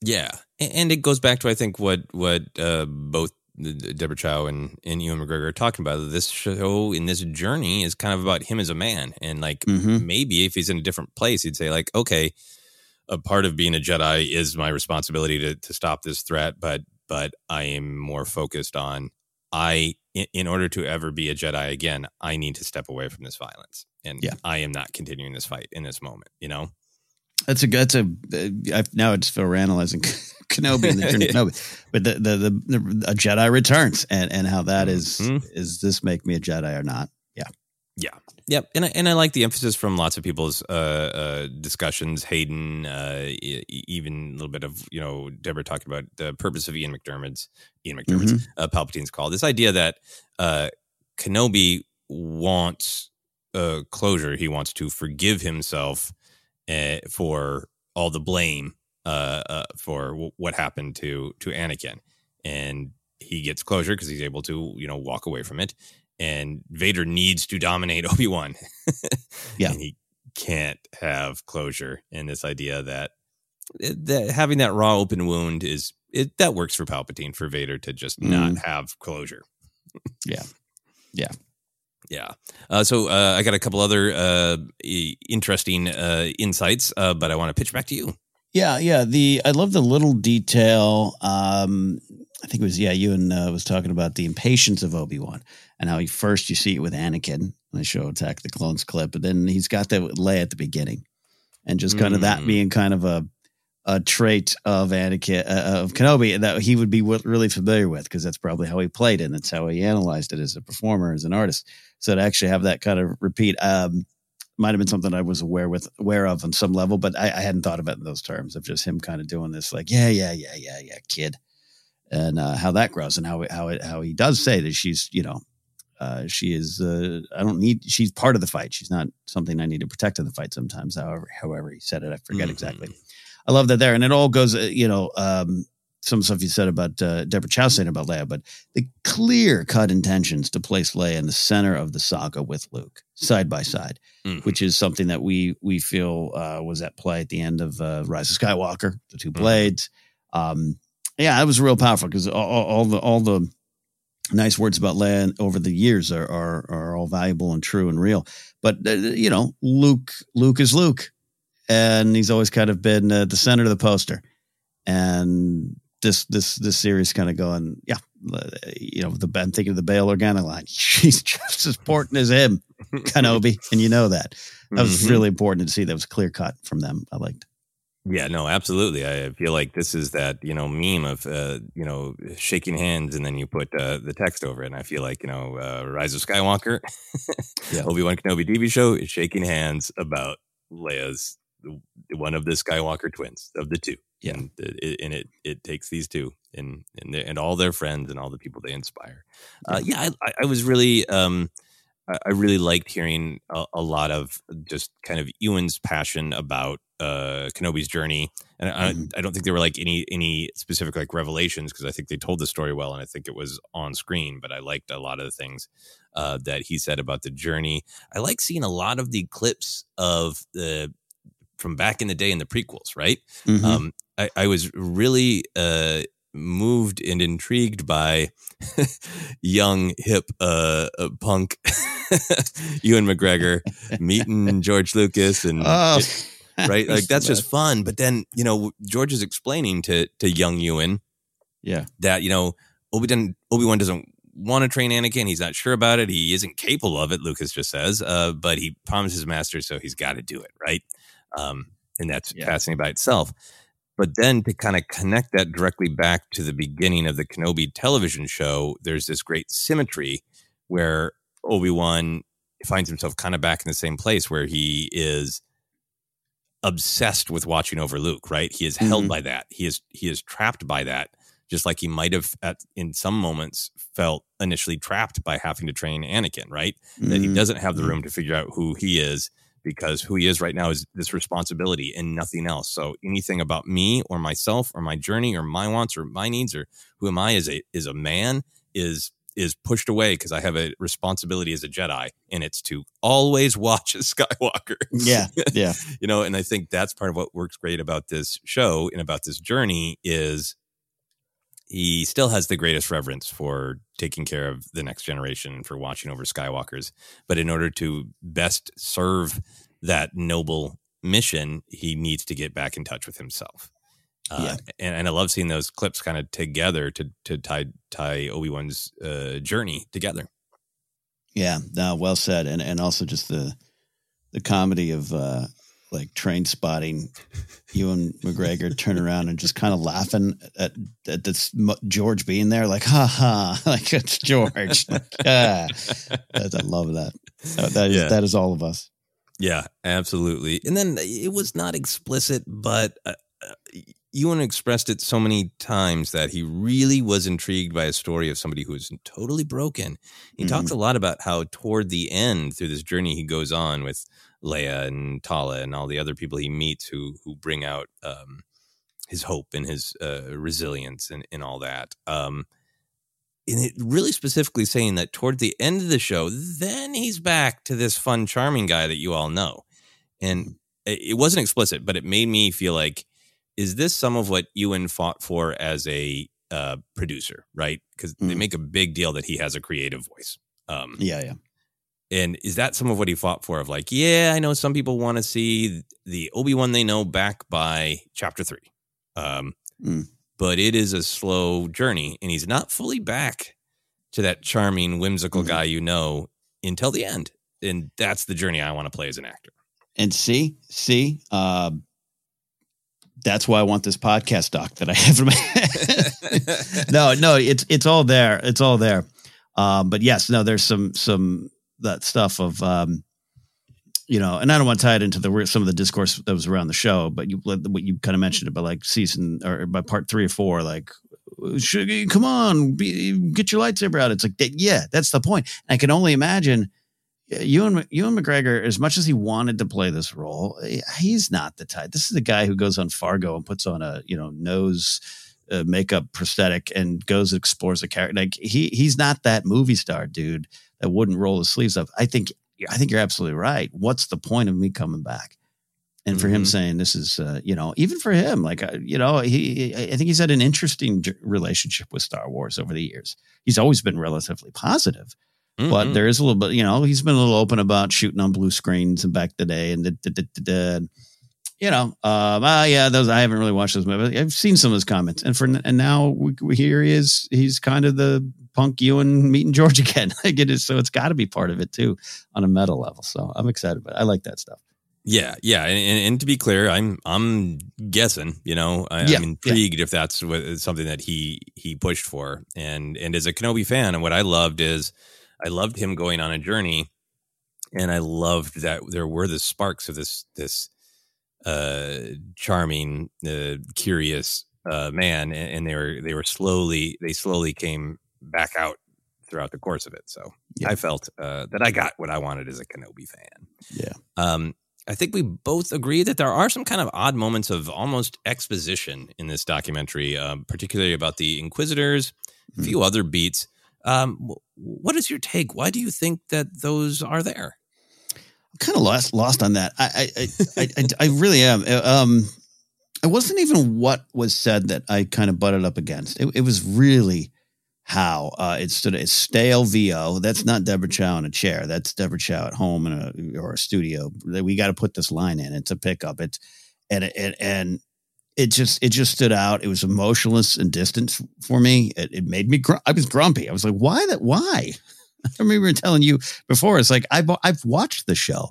Yeah, and it goes back to I think what both Deborah Chow and Ewan McGregor are talking about. This show in this journey is kind of about him as a man, and like maybe if he's in a different place, he'd say like, okay, a part of being a Jedi is my responsibility to stop this threat, but I am more focused on in order to ever be a Jedi again, I need to step away from this violence, and I am not continuing this fight in this moment. Now it's for analyzing Kenobi and the journey of Kenobi, but the Jedi returns and how that is this make me a Jedi or not? Yeah. Yep. And I like the emphasis from lots of people's discussions. Hayden, even a little bit of, Deborah talking about the purpose of Ian McDiarmid's Palpatine's call. This idea that Kenobi wants closure. He wants to forgive himself for all the blame for what happened to Anakin. And he gets closure because he's able to, walk away from it. And Vader needs to dominate Obi-Wan. And he can't have closure. And this idea that having that raw open wound that works for Palpatine, for Vader to just not have closure. Yeah. Yeah. So I got a couple other interesting insights, but I want to pitch back to you. Yeah. I love the little detail. I think it was, Ewan was talking about the impatience of Obi-Wan and how you see it with Anakin when they show Attack of the Clones clip, but then he's got that with Leia at the beginning and just kind of that being kind of a trait of Anakin, of Kenobi that he would be really familiar with because that's probably how he played it and that's how he analyzed it as a performer, as an artist. So to actually have that kind of repeat, might have been something I was aware of on some level, but I hadn't thought of it in those terms of just him kind of doing this, like, yeah, kid, and how that grows and how he does say that she's, she is. She's part of the fight. She's not something I need to protect in the fight. Sometimes, however he said it, I forget exactly. I love that there, and it all goes. Some stuff you said about Deborah Chow saying about Leia, but the clear cut intentions to place Leia in the center of the saga with Luke side by side, which is something that we feel was at play at the end of Rise of Skywalker, the two blades. That was real powerful because all the nice words about Leia over the years are all valuable and true and real. But Luke is Luke, and he's always kind of been the center of the poster. And this series kind of going, I'm thinking of the Bail Organa line. She's just as important as him, Kenobi, and that. That was really important to see. That was clear cut from them. I liked. Yeah, no, absolutely. I feel like this is that meme of shaking hands and then you put the text over it. And I feel like Rise of Skywalker, Obi-Wan Kenobi TV show is shaking hands about Leia's one of the Skywalker twins of the two. Yeah, and it takes these two and all their friends and all the people they inspire. I was really I really liked hearing a lot of just kind of Ewan's passion about Kenobi's journey, and I don't think there were like any specific like revelations because I think they told the story well and I think it was on screen. But I liked a lot of the things that he said about the journey. I like seeing a lot of the clips of the from back in the day in the prequels, right? I was really moved and intrigued by young, hip punk Ewan McGregor meeting George Lucus. And right? Like, that's just fun. But then, George is explaining to young Ewan that, Obi-Wan doesn't want to train Anakin. He's not sure about it. He isn't capable of it, Lucas just says. But he promises master, so he's got to do it, right? And that's fascinating by itself. But then to kind of connect that directly back to the beginning of the Kenobi television show, there's this great symmetry where Obi-Wan finds himself kind of back in the same place where he is obsessed with watching over Luke, right? He is held by that. He is trapped by that, just like he might have in some moments felt initially trapped by having to train Anakin, right? That he doesn't have the room to figure out who he is, because who he is right now is this responsibility and nothing else. So anything about me or myself or my journey or my wants or my needs or who am I as a man is pushed away because I have a responsibility as a Jedi, and it's to always watch as Skywalker. Yeah. And I think that's part of what works great about this show and about this journey is he still has the greatest reverence for taking care of the next generation, for watching over Skywalkers. But in order to best serve that noble mission, he needs to get back in touch with himself. And I love seeing those clips kind of together to tie Obi-Wan's journey together. Yeah, no, well said. And also just the comedy of like train spotting Ewan McGregor turn around and just kind of laughing at this George being there. Like, ha, like it's George. I love that. That is all of us. Yeah, absolutely. And then it was not explicit, but Ewan expressed it so many times that he really was intrigued by a story of somebody who is totally broken. He talks a lot about how toward the end through this journey, he goes on with Leia and Tala and all the other people he meets who bring out his hope and his resilience and all that. And it really specifically saying that toward the end of the show, then he's back to this fun, charming guy that you all know. And it wasn't explicit, but it made me feel like, is this some of what Ewan fought for as a producer, right? Because they make a big deal that he has a creative voice. And is that some of what he fought for? Of like, yeah, I know some people want to see the Obi-Wan they know back by chapter 3. But it is a slow journey, and he's not fully back to that charming, whimsical guy you know until the end. And that's the journey I want to play as an actor. And that's why I want this podcast doc that I have from No, it's all there. It's all there. But yes, no, there's some that stuff of, and I don't want to tie it into some of the discourse that was around the show, but what you kind of mentioned about like season or by part 3 or 4, like, come on, get your lightsaber out. It's like, yeah, that's the point. And I can only imagine Ewan McGregor, as much as he wanted to play this role, he's not the type. This is the guy who goes on Fargo and puts on a nose makeup prosthetic and goes and explores a character. Like he's not that movie star dude that wouldn't roll his sleeves up. I think you're absolutely right. What's the point of me coming back? And for him saying this is, even for him, like, I think he's had an interesting relationship with Star Wars over the years. He's always been relatively positive. But there is a little bit, he's been a little open about shooting on blue screens and back the day. And, I haven't really watched those movies. I've seen some of his comments. And now here he is. He's kind of the punk Ewan meeting George again. So it's got to be part of it, too, on a meta level. So I'm excited about it. I like that stuff. Yeah. Yeah. And to be clear, I'm guessing, I'm intrigued if that's something that he pushed for. And as a Kenobi fan, and what I loved is, I loved him going on a journey, and I loved that there were the sparks of this charming, curious man, and they slowly came back out throughout the course of it. So I felt that I got what I wanted as a Kenobi fan. Yeah, I think we both agree that there are some kind of odd moments of almost exposition in this documentary, particularly about the Inquisitors, a few other beats. What is your take? Why do you think that those are there? I'm kind of lost on that. I really am. It wasn't even what was said that I kind of butted up against. It was really how it stood. It's stale VO. That's not Deborah Chow in a chair. That's Deborah Chow at home or a studio. We got to put this line in. It's a pickup. It just stood out. It was emotionless and distant for me. It made me. I was grumpy. I was like, why that? Why? I remember telling you before. It's like I've watched the show.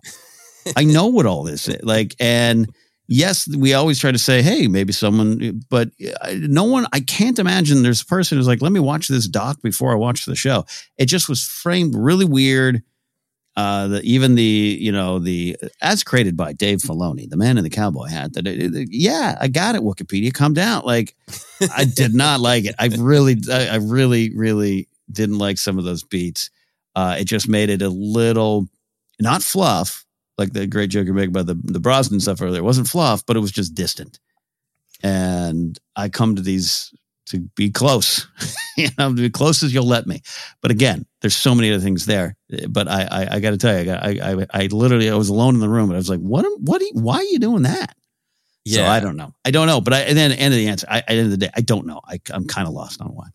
I know what all this is like. And yes, we always try to say, hey, maybe someone, but no one. I can't imagine there's a person who's like, let me watch this doc before I watch the show. It just was framed really weird. As created by Dave Filoni, the man in the cowboy hat. I got it. Wikipedia, calm down. Like, I did not like it. I really didn't like some of those beats. It just made it a little not fluff, like the great joke you make about the Brosnan stuff earlier. It wasn't fluff, but it was just distant. And I come to these to be close, to be close as you'll let me. But again, there's so many other things there. But I got to tell you, I was alone in the room, and I was like, why are you doing that? Yeah. So I don't know. But at the end of the day, I don't know. I'm kind of lost on why.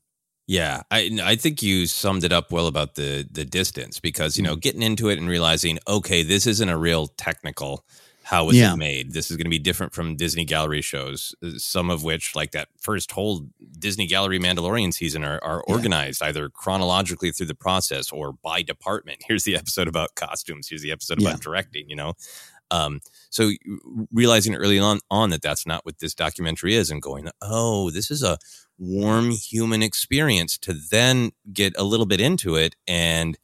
Yeah. I think you summed it up well about the distance, because, getting into it and realizing, okay, this isn't a real technical. How was it made? This is going to be different from Disney Gallery shows, some of which, like that first whole Disney Gallery Mandalorian season, are organized either chronologically through the process or by department. Here's the episode about costumes. Here's the episode about directing, So realizing early on that that's not what this documentary is, and going, oh, this is a warm human experience, to then get a little bit into it and,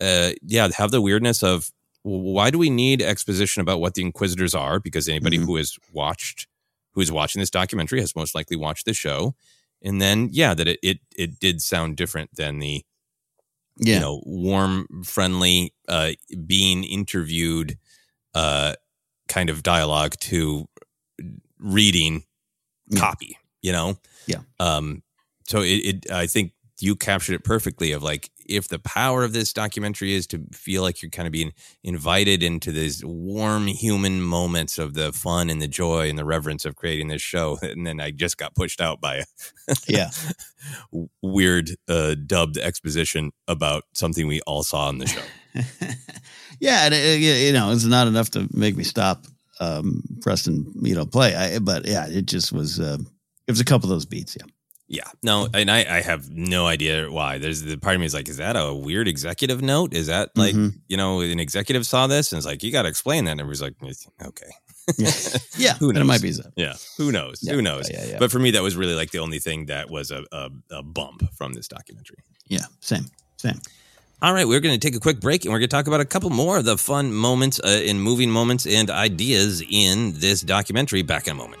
have the weirdness of, why do we need exposition about what the Inquisitors are? Because anybody who is watching this documentary has most likely watched the show. And then, that it did sound different than the, warm, friendly, being interviewed, kind of dialogue to reading copy, Yeah. So I think you captured it perfectly of like, if the power of this documentary is to feel like you're kind of being invited into these warm human moments of the fun and the joy and the reverence of creating this show. And then I just got pushed out by a weird dubbed exposition about something we all saw on the show. Yeah, you know, it's not enough to make me stop pressing, play. But yeah, it just was. It was a couple of those beats. Yeah. Yeah. No, and I have no idea why. There's the part of me is like, is that a weird executive note? Is that like, an executive saw this and it's like, you got to explain that. And everybody's like, okay. Yeah. Yeah. Who knows? It might be so. Yeah. Who knows? Yeah. Who knows? Yeah, yeah, yeah. But for me, that was really like the only thing that was a bump from this documentary. Yeah. Same. All right, we're going to take a quick break, and we're going to talk about a couple more of the fun moments and moving moments and ideas in this documentary. Back in a moment.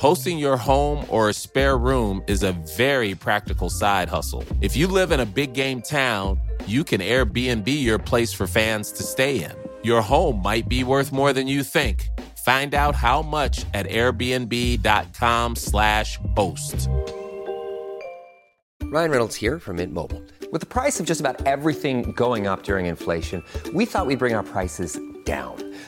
Hosting your home or a spare room is a very practical side hustle. If you live in a big game town, you can Airbnb your place for fans to stay in. Your home might be worth more than you think. Find out how much at airbnb.com/host. Ryan Reynolds here from Mint Mobile. With the price of just about everything going up during inflation, we thought we'd bring our prices down.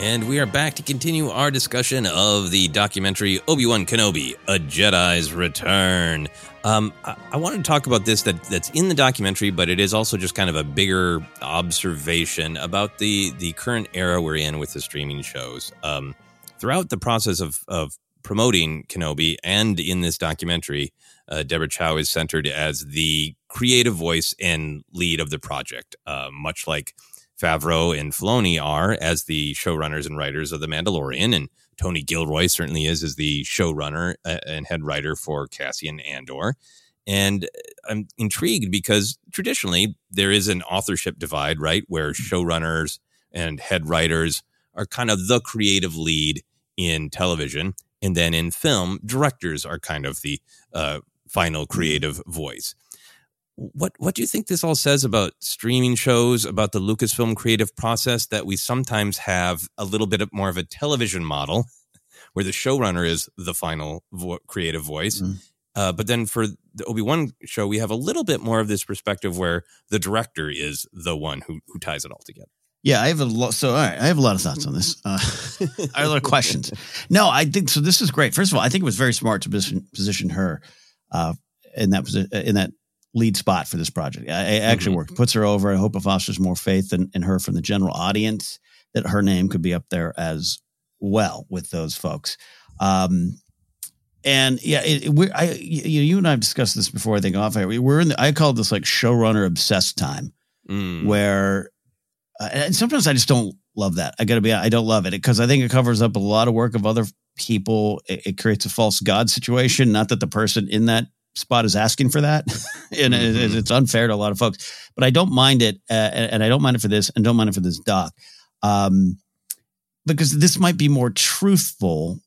And we are back to continue our discussion of the documentary Obi-Wan Kenobi, A Jedi's Return. I wanted to talk about this that's in the documentary, but it is also just kind of a bigger observation about the current era we're in with the streaming shows. Throughout the process of promoting Kenobi and in this documentary, Deborah Chow is centered as the creative voice and lead of the project, much like Favreau and Filoni are as the showrunners and writers of The Mandalorian, and Tony Gilroy certainly is the showrunner and head writer for Cassian Andor. And I'm intrigued because traditionally there is an authorship divide, right, where showrunners and head writers are kind of the creative lead in television. And then in film, directors are kind of the final creative voice. What do you think this all says about streaming shows, about the Lucasfilm creative process, that we sometimes have a little bit of more of a television model where the showrunner is the final creative voice? Mm-hmm. But then for the Obi-Wan show, we have a little bit more of this perspective where the director is the one who ties it all together. Yeah, I have a lot. So, all right, I have a lot of thoughts on this. I have a lot of questions. No, I think so. This is great. First of all, I think it was very smart to position her in that lead spot for this project. It actually worked. Puts her over. I hope it fosters more faith in her from the general audience that her name could be up there as well with those folks. And yeah, you and I have discussed this before. I think off air. We're in. I call this like showrunner obsessed time, where. And sometimes I just don't love that. I don't love it because I think it covers up a lot of work of other people. It creates a false God situation. Not that the person in that spot is asking for that. And it's unfair to a lot of folks, but I don't mind it. And I don't mind it for this and don't mind it for this doc. Because this might be more truthful.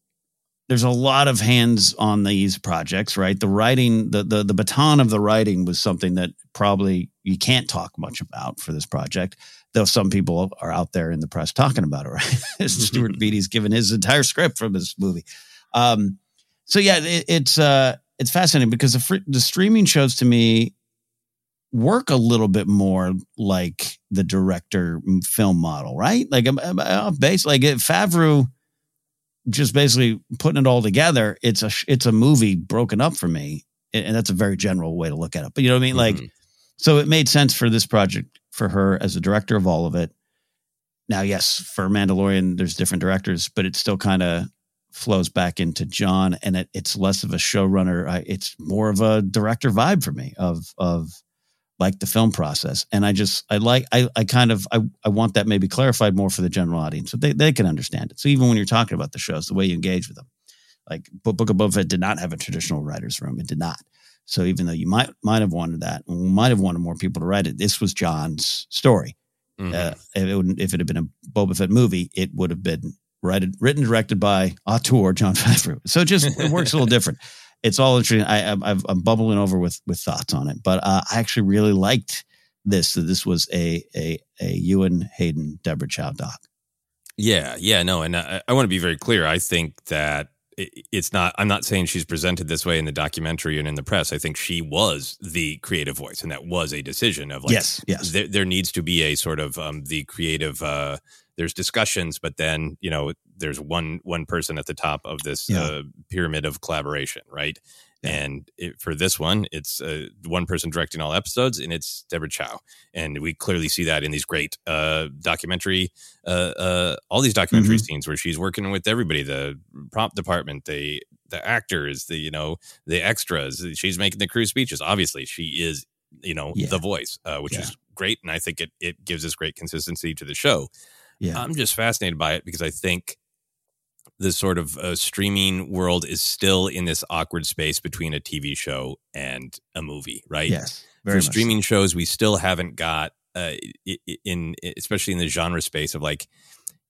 There's a lot of hands on these projects, right? The writing, the baton of the writing was something that probably you can't talk much about for this project. Though some people are out there in the press talking about it, right? Stuart Beatty's given his entire script from this movie. So yeah, it's fascinating because the streaming shows to me work a little bit more like the director film model, right? Like I'm basically like Favreau just basically putting it all together. It's a movie broken up for me, and that's a very general way to look at it. But you know what I mean? Mm-hmm. Like, so it made sense for this project. For her as the director of all of it. Now, yes, for Mandalorian, there's different directors, but it still kind of flows back into John, and it's less of a showrunner. It's more of a director vibe for me of like the film process. And I want that maybe clarified more for the general audience so they can understand it. So even when you're talking about the shows, the way you engage with them, like Book of Boba Fett did not have a traditional writer's room. It did not. So even though you might have wanted that, and we might have wanted more people to write it, this was John's story. Mm-hmm. If it had been a Boba Fett movie, it would have been written, directed by auteur John Favreau. So it works a little different. It's all interesting. I'm bubbling over with thoughts on it, but I actually really liked this. So this was a Ewan, Hayden, Deborah Chow doc. Yeah, no, and I want to be very clear. I think that. It's not. I'm not saying she's presented this way in the documentary and in the press. I think she was the creative voice, and that was a decision of like, yes. There needs to be a sort of the creative. There's discussions, but then you know, there's one person at the top of this pyramid of collaboration, right? Yeah. And for this one, it's one person directing all episodes, and it's Deborah Chow, and we clearly see that in these great documentary scenes where she's working with everybody, the prop department, the actors, the extras. She's making the crew speeches. Obviously, she is the voice, which is great, and I think it gives us great consistency to the show. Yeah. I'm just fascinated by it because I think. This sort of streaming world is still in this awkward space between a TV show and a movie, right? Yes, very much. For streaming shows, we still haven't got especially in the genre space of like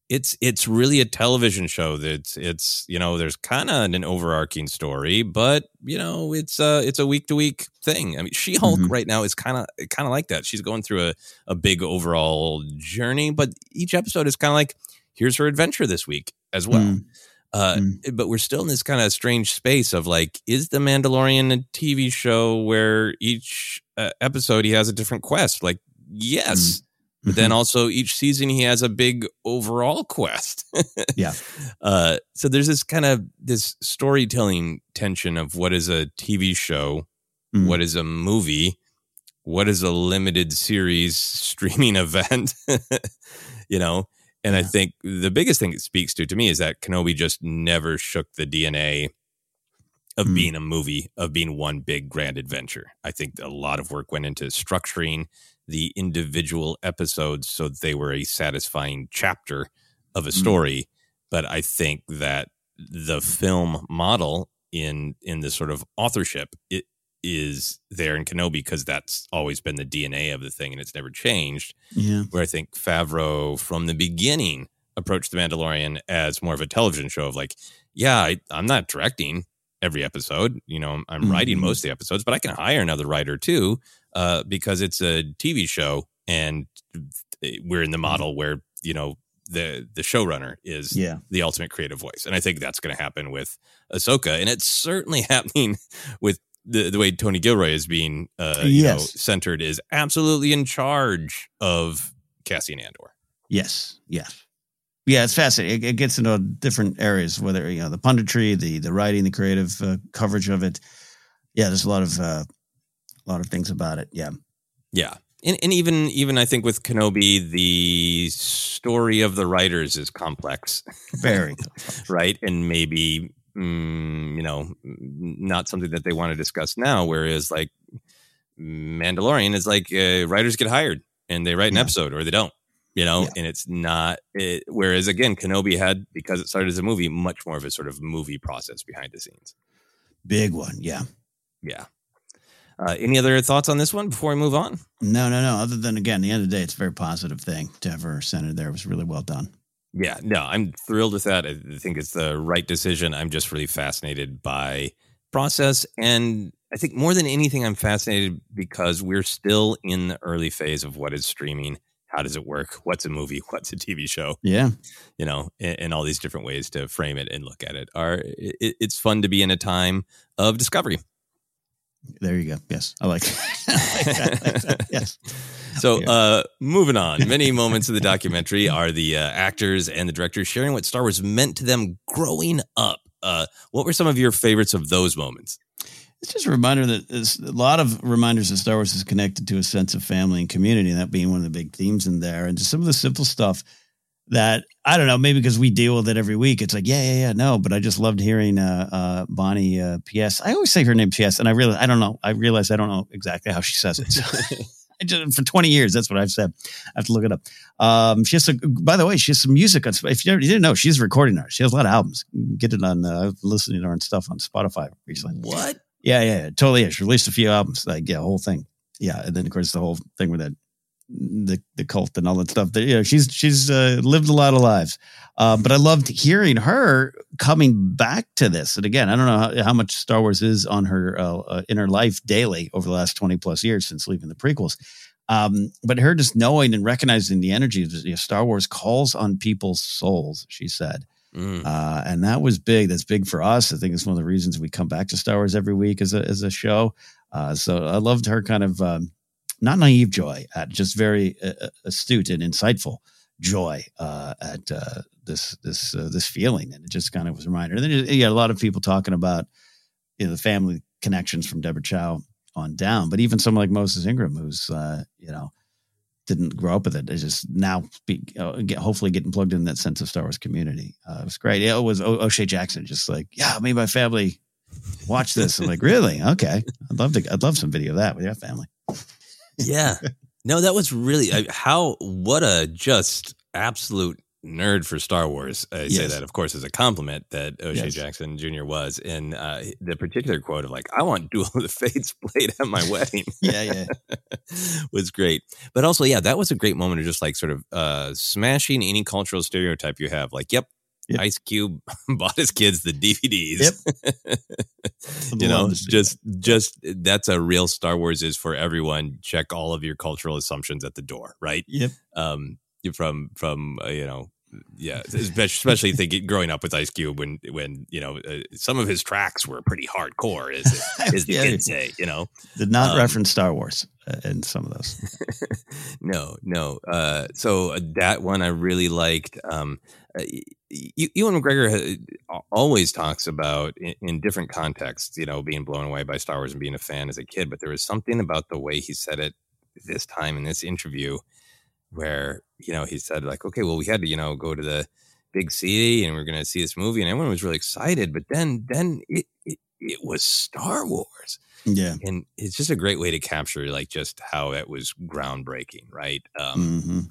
it's really a television show. It's there's kind of an overarching story, but it's a week to week thing. I mean, She-Hulk right now is kind of like that. She's going through a big overall journey, but each episode is kind of like. Here's her adventure this week as well. But we're still in this kind of strange space of like, is The Mandalorian a TV show where each episode he has a different quest? Like, yes. But then also each season he has a big overall quest. Yeah. So there's this kind of this storytelling tension of what is a TV show? What is a movie? What is a limited series streaming event? And I think the biggest thing it speaks to me is that Kenobi just never shook the DNA of being a movie, of being one big grand adventure. I think a lot of work went into structuring the individual episodes so that they were a satisfying chapter of a story. But I think that the film model in this sort of authorship, it is there in Kenobi because that's always been the DNA of the thing and it's never changed. Yeah. Where I think Favreau from the beginning approached The Mandalorian as more of a television show of like, I'm not directing every episode. You know, I'm writing most of the episodes, but I can hire another writer too because it's a TV show and we're in the model where, you know, the showrunner is the ultimate creative voice. And I think that's going to happen with Ahsoka. And it's certainly happening with the way Tony Gilroy is being centered is absolutely in charge of Cassian Andor. Yes. Yeah. Yeah, it's fascinating. It gets into different areas, whether, you know, the punditry, the writing, the creative coverage of it. Yeah, there's a lot of things about it. Yeah. Yeah. And even I think with Kenobi, the story of the writers is complex. Very complex. Right? And maybe, you know, not something that they want to discuss now, whereas like Mandalorian is like writers get hired and they write an episode or they don't. You know, and it's not it, whereas, again, Kenobi had, because it started as a movie, much more of a sort of movie process behind the scenes. Big one. Yeah. Yeah. Any other thoughts on this one before we move on? No. Other than, again, at the end of the day, it's a very positive thing to have her centered there. It was really well done. Yeah. No, I'm thrilled with that. I think it's the right decision. I'm just really fascinated by process. And I think more than anything, I'm fascinated because we're still in the early phase of what is streaming. How does it work? What's a movie? What's a TV show? Yeah. You know, and all these different ways to frame it and look at it it's fun to be in a time of discovery. There you go. Yes. I like it. I like that. Yes. So moving on, many moments of the documentary are the actors and the directors sharing what Star Wars meant to them growing up. What were some of your favorites of those moments? It's just a reminder that a lot of reminders that Star Wars is connected to a sense of family and community, and that being one of the big themes in there. And just some of the simple stuff that, I don't know, maybe because we deal with it every week. It's like, no, but I just loved hearing Bonnie Piesse. I always say her name Piesse, and I realize I don't know exactly how she says it. So I just, for 20 years, that's what I've said. I have to look it up. She has, by the way, she has some music. If you didn't know, she's a recording artist. She has a lot of albums. You can get it on listening to her and stuff on Spotify recently. What? Yeah, totally. She released a few albums, whole thing. Yeah, and then of course the whole thing with that, the cult and all that stuff. That, you know, she's lived a lot of lives, but I loved hearing her coming back to this. And again, I don't know how much Star Wars is on her in her life daily over the last 20 plus years since leaving the prequels. But her just knowing and recognizing the energy of, you know, Star Wars calls on people's souls, she said. And that was big. That's big for us. I think it's one of the reasons we come back to Star Wars every week as a show. So I loved her kind of not naive joy, at just very astute and insightful joy at this feeling, and it just kind of was a reminder. And then you got a lot of people talking about, you know, the family connections from Deborah Chow on down, but even someone like Moses Ingram, who's didn't grow up with it. It's just now hopefully getting plugged in that sense of Star Wars community. It was great. It was O'Shea Jackson, just like, me and my family watch this. I'm like, really? Okay. I'd love some video of that with your family. Yeah. No, that was really, what a just absolute nerd for Star Wars. I say that, of course, as a compliment that O'Shea Jackson Jr. was. And the particular quote of like, I want Duel of the Fates played at my wedding. Was great. But also, that was a great moment of just like sort of smashing any cultural stereotype you have. Like, Ice Cube bought his kids the DVDs. You know, just that's a real Star Wars is for everyone. Check all of your cultural assumptions at the door, right? Especially thinking growing up with Ice Cube when you know some of his tracks were pretty hardcore, as the kids say, you know, did not reference Star Wars in some of those. No. So that one I really liked. Ewan McGregor always talks about in different contexts, you know, being blown away by Star Wars and being a fan as a kid, but there was something about the way he said it this time in this interview where, you know, he said like, okay, well, we had to, you know, go to the big city and we're going to see this movie and everyone was really excited. But then it it was Star Wars. Yeah. And it's just a great way to capture like just how it was groundbreaking. Right.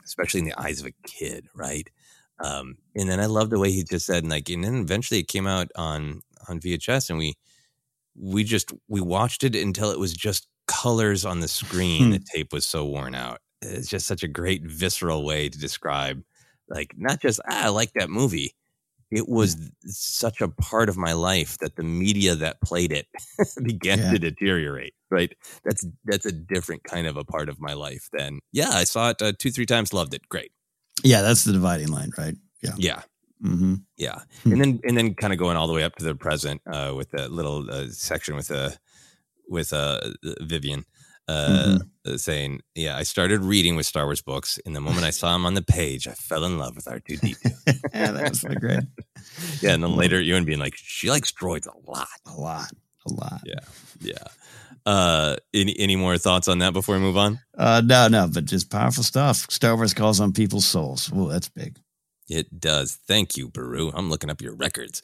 Especially in the eyes of a kid. Right. And then I love the way he just said, like, and then eventually it came out on VHS and we watched it until it was just colors on the screen. The tape was so worn out. It's just such a great visceral way to describe, like, not just, I like that movie. It was such a part of my life that the media that played it began to deteriorate, right? That's a different kind of a part of my life than, I saw it 2-3 times, loved it. Great. Yeah. That's the dividing line, right? Yeah. Yeah. Mm-hmm. Yeah. And then kind of going all the way up to the present, with a little section with Vivian, saying, I started reading with Star Wars books, and the moment I saw him on the page, I fell in love with R2-D2. Yeah, that was so great. Yeah, and then later, Ewan being like, she likes droids a lot. Yeah, yeah. Any more thoughts on that before we move on? No, but just powerful stuff. Star Wars calls on people's souls. Oh, that's big. It does. Thank you, Baru. I'm looking up your records.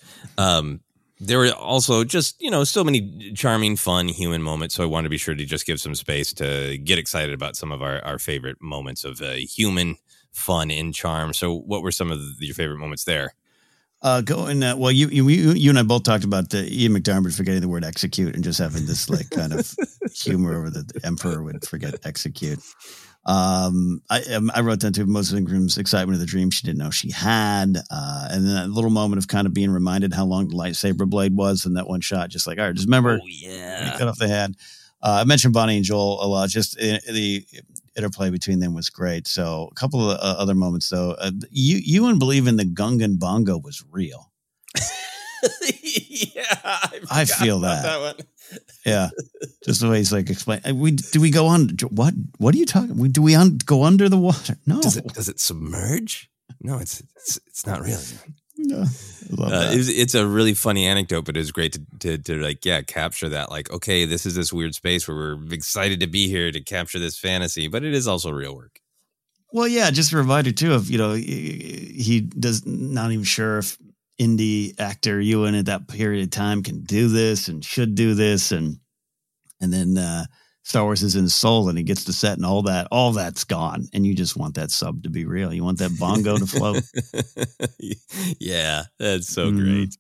There were also just, so many charming, fun human moments. So I wanted to be sure to just give some space to get excited about some of our favorite moments of human fun and charm. So what were some of your favorite moments there? Well, you and I both talked about Ian McDiarmid forgetting the word execute and just having this like kind of humor over the emperor would forget execute. I wrote down to Moses Ingram's excitement of the dream she didn't know she had, and then a little moment of kind of being reminded how long the lightsaber blade was in that one shot. Just like, all right, just remember, cut off the head. I mentioned Bonnie and Joel a lot. Just the interplay between them was great. So a couple of other moments though. You and believing the Gungan Bongo was real. I feel that one. Yeah, just the way he's like explaining. Do we go on? What are you talking? Do we go under the water? No. Does it submerge? No, it's not really. No, I love that. It's a really funny anecdote, but it's great to like capture that. Like, okay, this is this weird space where we're excited to be here to capture this fantasy, but it is also real work. Well, yeah, just a reminder too of he does not even sure if indie actor Ewan at that period of time can do this and should do this. And then Star Wars is in Seoul and he gets to set and all that's gone. And you just want that sub to be real. You want that bongo to float. Yeah. That's so great.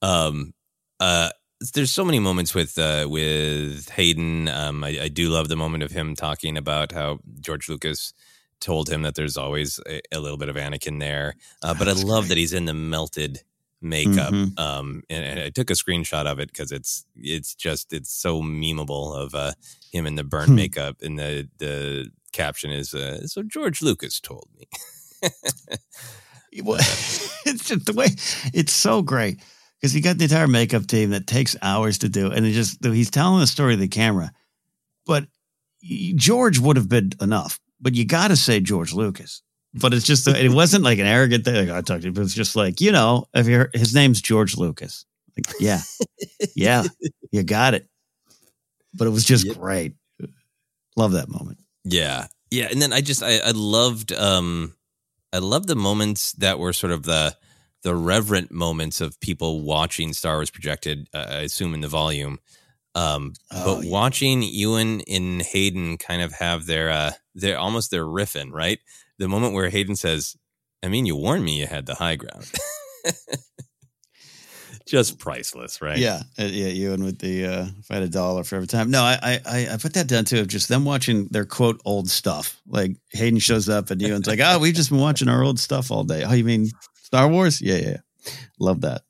There's so many moments with Hayden. I do love the moment of him talking about how George Lucas told him that there's always a little bit of Anakin there. But I love that he's in the melted makeup. And I took a screenshot of it because it's so memeable of him in the burnt makeup. And the caption is, so George Lucas told me. It's just the way it's so great because you got the entire makeup team that takes hours to do. And he's telling the story to the camera, but George would have been enough. But you got to say George Lucas. But it's just, it wasn't like an arrogant thing. Like I talked to you, but it's just like, if you're, his name's George Lucas. Like, yeah, you got it. But it was just great. Love that moment. Yeah. Yeah. And then I loved the moments that were sort of the reverent moments of people watching Star Wars projected, I assume in the volume. But watching Ewan and Hayden kind of have their almost their riffing, right? The moment where Hayden says, I mean, you warned me you had the high ground. Just priceless, right? Yeah. Yeah. Ewan with the, if I had $1 for every time. No, I put that down too, of just them watching their quote, old stuff. Like Hayden shows up and Ewan's like, we've just been watching our old stuff all day. Oh, you mean Star Wars? Yeah. Love that.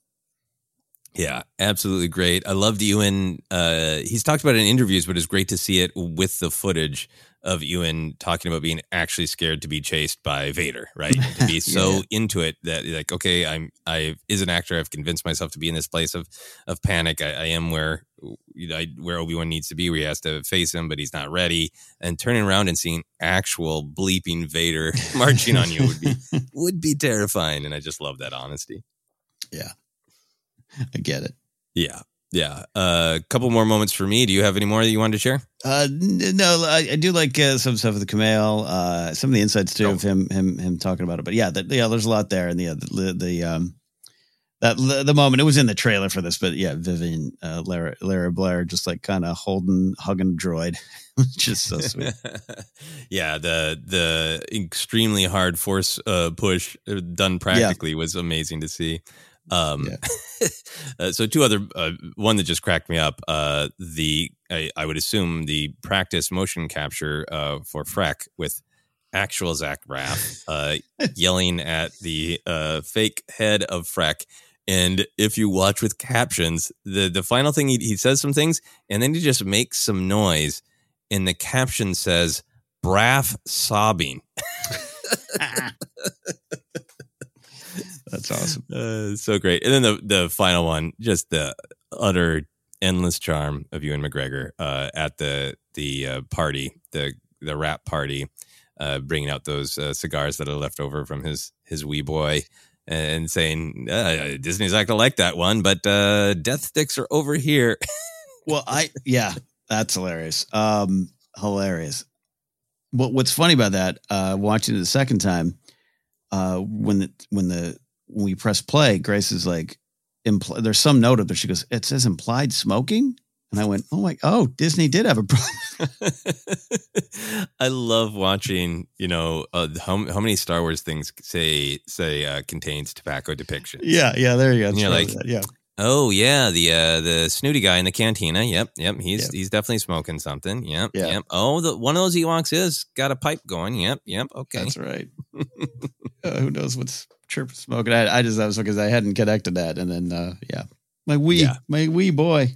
Yeah, absolutely great. I loved Ewan. He's talked about it in interviews, but it's great to see it with the footage of Ewan talking about being actually scared to be chased by Vader, right? To be so into it that like, okay, I is an actor. I've convinced myself to be in this place of panic. I am where Obi-Wan needs to be, where he has to face him, but he's not ready. And turning around and seeing actual bleeping Vader marching on you would be terrifying. And I just love that honesty. Yeah. I get it. Yeah. Yeah. A couple more moments for me. Do you have any more that you wanted to share? No, I do like some stuff with the Kamel, some of the insights too of him talking about it, but there's a lot there. And the the moment, it was in the trailer for this, but yeah, Vivian Lyra Blair just like kind of hugging droid, which is so sweet. Yeah, the extremely hard force push done practically was amazing to see. So two other, one that just cracked me up, I would assume the practice motion capture for Freck with actual Zach Braff yelling at the fake head of Freck. And if you watch with captions, the final thing, he says some things and then he just makes some noise and the caption says Braff sobbing. That's awesome. So great. And then the final one, just the utter endless charm of Ewan McGregor at the party, the rap party, bringing out those cigars that are left over from his wee boy and saying, Disney's not going to like that one, but death sticks are over here. Well, that's hilarious. Hilarious. What's funny about that, watching it the second time, when we press play, Grace is like, there's some note up there. She goes, it says implied smoking. And I went, oh, Disney did have a problem. I love watching, how many Star Wars things say contains tobacco depictions. Yeah, there you go. And you're like, oh yeah, the snooty guy in the cantina. Yep. He's definitely smoking something. Yep. Oh, one of those Ewoks is got a pipe going. Yep. Okay, that's right. Who knows what's chirp smoking? I just that was because I hadn't connected that, and then my wee boy.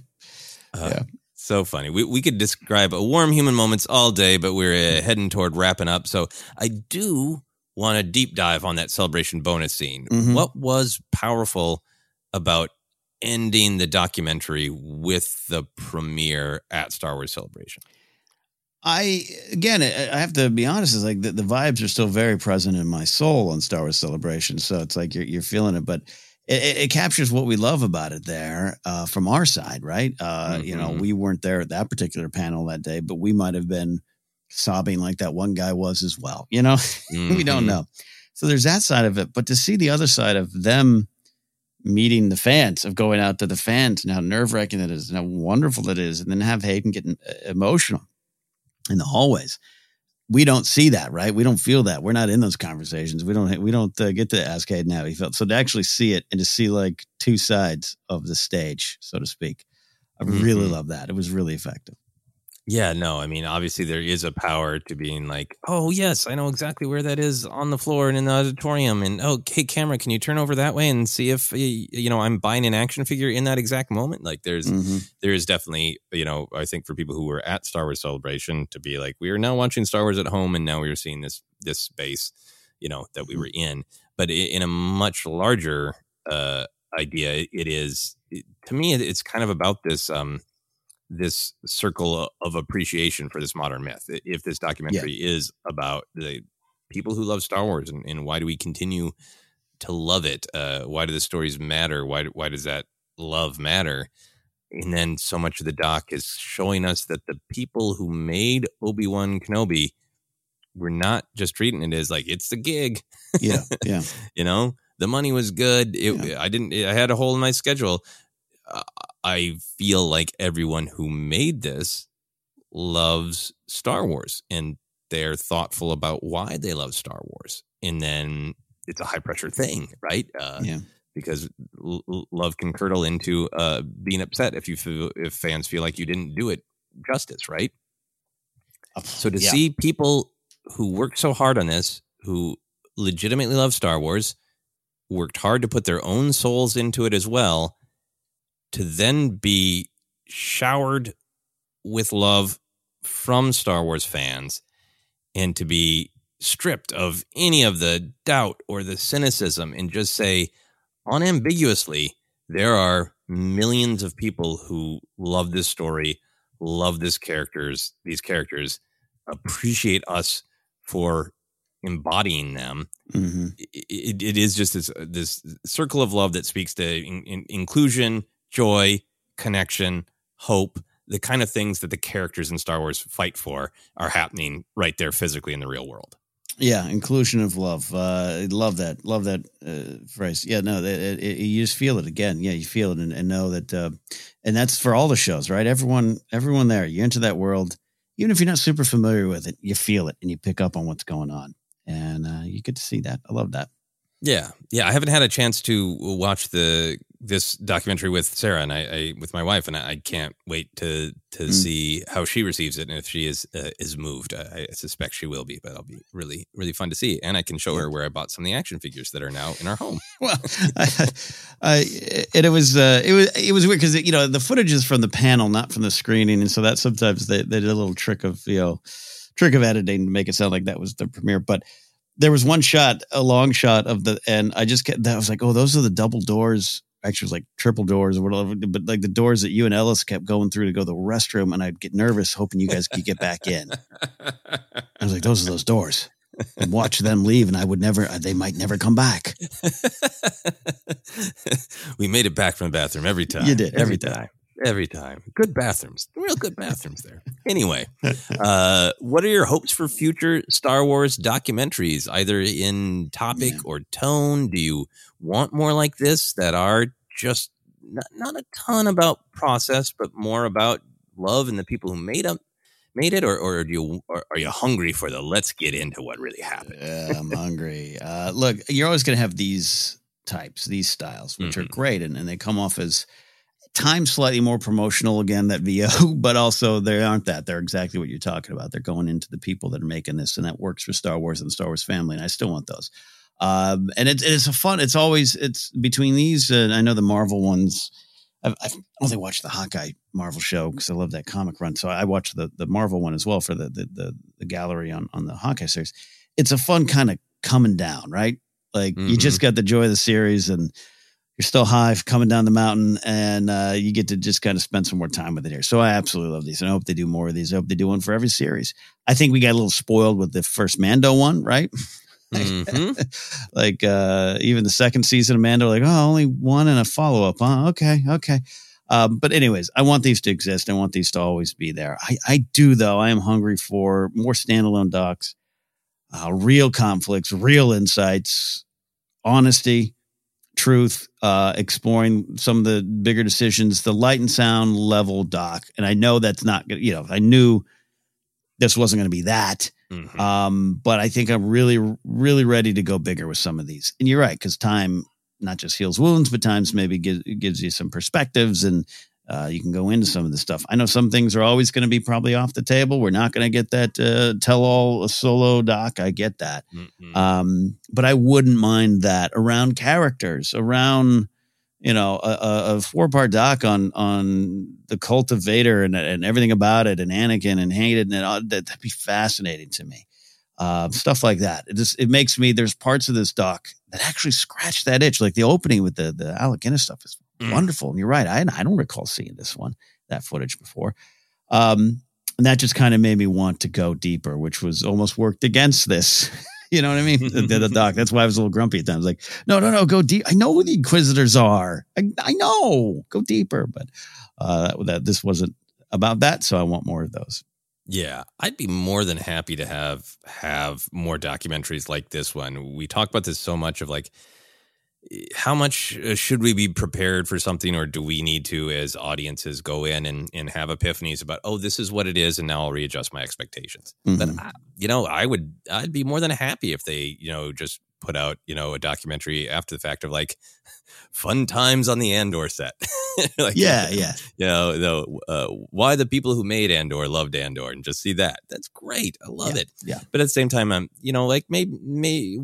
So funny. We could describe warm human moments all day, but we're heading toward wrapping up. So I do want to deep dive on that celebration bonus scene. Mm-hmm. What was powerful about ending the documentary with the premiere at Star Wars Celebration? I have to be honest. It's like the vibes are still very present in my soul on Star Wars Celebration. So it's like you're feeling it, but it captures what we love about it there from our side, right? Mm-hmm. We weren't there at that particular panel that day, but we might have been sobbing like that one guy was as well. Mm-hmm. We don't know. So there's that side of it, but to see the other side of them meeting the fans, of going out to the fans, and how nerve-wracking that is and how wonderful that is, and then have Hayden getting emotional in the hallways. We don't see that, right? We don't feel that. We're not in those conversations. We don't get to ask Hayden how he felt. So to actually see it and to see like two sides of the stage, so to speak, I really love that. It was really effective. Yeah, no, I mean, obviously there is a power to being like, oh, yes, I know exactly where that is on the floor and in the auditorium. And, oh, hey, camera, can you turn over that way and see if, I'm buying an action figure in that exact moment? Like there is definitely, I think for people who were at Star Wars Celebration to be like, we are now watching Star Wars at home. And now we are seeing this space, that we were in. But in a much larger idea, it is, to me, it's kind of about this this circle of appreciation for this modern myth. If this documentary is about the people who love Star Wars and why do we continue to love it? Why do the stories matter? Why does that love matter? And then so much of the doc is showing us that the people who made Obi-Wan Kenobi were not just treating it as like, it's the gig. Yeah. Yeah. The money was good. I had a hole in my schedule. I feel like everyone who made this loves Star Wars and they're thoughtful about why they love Star Wars. And then it's a high pressure thing, right? Because love can curdle into being upset if fans feel like you didn't do it justice, right? So to see people who worked so hard on this, who legitimately love Star Wars, worked hard to put their own souls into it as well, to then be showered with love from Star Wars fans and to be stripped of any of the doubt or the cynicism and just say unambiguously, there are millions of people who love this story, love these characters, appreciate us for embodying them. Mm-hmm. It is just this circle of love that speaks to inclusion, joy, connection, hope, the kind of things that the characters in Star Wars fight for are happening right there physically in the real world. Yeah, inclusion of love. Love that phrase. Yeah, no, you just feel it again. Yeah, you feel it and know that. And that's for all the shows, right? Everyone there, you enter that world, even if you're not super familiar with it, you feel it and you pick up on what's going on. And you get to see that. I love that. Yeah, yeah. I haven't had a chance to watch this documentary with Sarah and I with my wife, and I can't wait to see how she receives it and if she is moved. I suspect she will be, but it'll be really, really fun to see. And I can show her where I bought some of the action figures that are now in our home. Well, it was weird because the footage is from the panel, not from the screening, and so that sometimes they did a little trick of editing to make it sound like that was the premiere, but. There was one shot, a long shot of and I just kept that. I was like, oh, those are the double doors. Actually, it was like triple doors or whatever, but like the doors that you and Ellis kept going through to go to the restroom. And I'd get nervous hoping you guys could get back in. I was like, those are those doors. And watch them leave, and they might never come back. We made it back from the bathroom every time. You did, every time. Every time. Good bathrooms. Real good bathrooms there. Anyway, what are your hopes for future Star Wars documentaries, either in topic or tone? Do you want more like this that are just not a ton about process, but more about love and the people who made it? Or are you hungry for the let's get into what really happened? Yeah, I'm hungry. Look, you're always going to have these types, these styles, which are great, and they come off as – time slightly more promotional again, that VO, but also they aren't that. They're exactly what you're talking about. They're going into the people that are making this, and that works for Star Wars and the Star Wars family. And I still want those. And it's a fun. It's always between these. And I know the Marvel ones. I've only watched the Hawkeye Marvel show because I love that comic run. So I watched the Marvel one as well for the gallery on the Hawkeye series. It's a fun kind of coming down, right? Like you just got the joy of the series and. You're still high coming down the mountain, and you get to just kind of spend some more time with it here. So I absolutely love these, and I hope they do more of these. I hope they do one for every series. I think we got a little spoiled with the first Mando one, right? Mm-hmm. Like even the second season of Mando, like, oh, only one and a follow-up, huh? Okay. But anyways, I want these to exist. I want these to always be there. I do, though. I am hungry for more standalone docs, real conflicts, real insights, honesty, truth, exploring some of the bigger decisions, the light and sound level doc. And I know that's not going to, I knew this wasn't going to be that. Mm-hmm. But I think I'm really, really ready to go bigger with some of these. And you're right. 'Cause time not just heals wounds, but times maybe gives you some perspectives and you can go into some of the stuff. I know some things are always going to be probably off the table. We're not going to get that tell-all solo doc. I get that. Mm-hmm. But I wouldn't mind that around characters, around, a 4-part doc on the cult of Vader and everything about it and Anakin and Hayden. And all, that'd be fascinating to me. Stuff like that. It makes me, there's parts of this doc that actually scratch that itch. Like the opening with the Alec Guinness stuff is wonderful. And you're right. I don't recall seeing that footage before. And that just kind of made me want to go deeper, which was almost worked against this. You know what I mean? The doc. That's why I was a little grumpy at times. Like, no, go deep. I know who the Inquisitors are. I know. Go deeper. But that this wasn't about that. So I want more of those. Yeah, I'd be more than happy to have more documentaries like this one. We talk about this so much of like, how much should we be prepared for something, or do we need to, as audiences, go in and have epiphanies about, oh, this is what it is, and now I'll readjust my expectations. Mm-hmm. But I'd be more than happy if they, just put out, a documentary after the fact of like fun times on the Andor set. Like, yeah. Why the people who made Andor loved Andor, and just see that. That's great. I love it. Yeah. But at the same time, I'm, like maybe.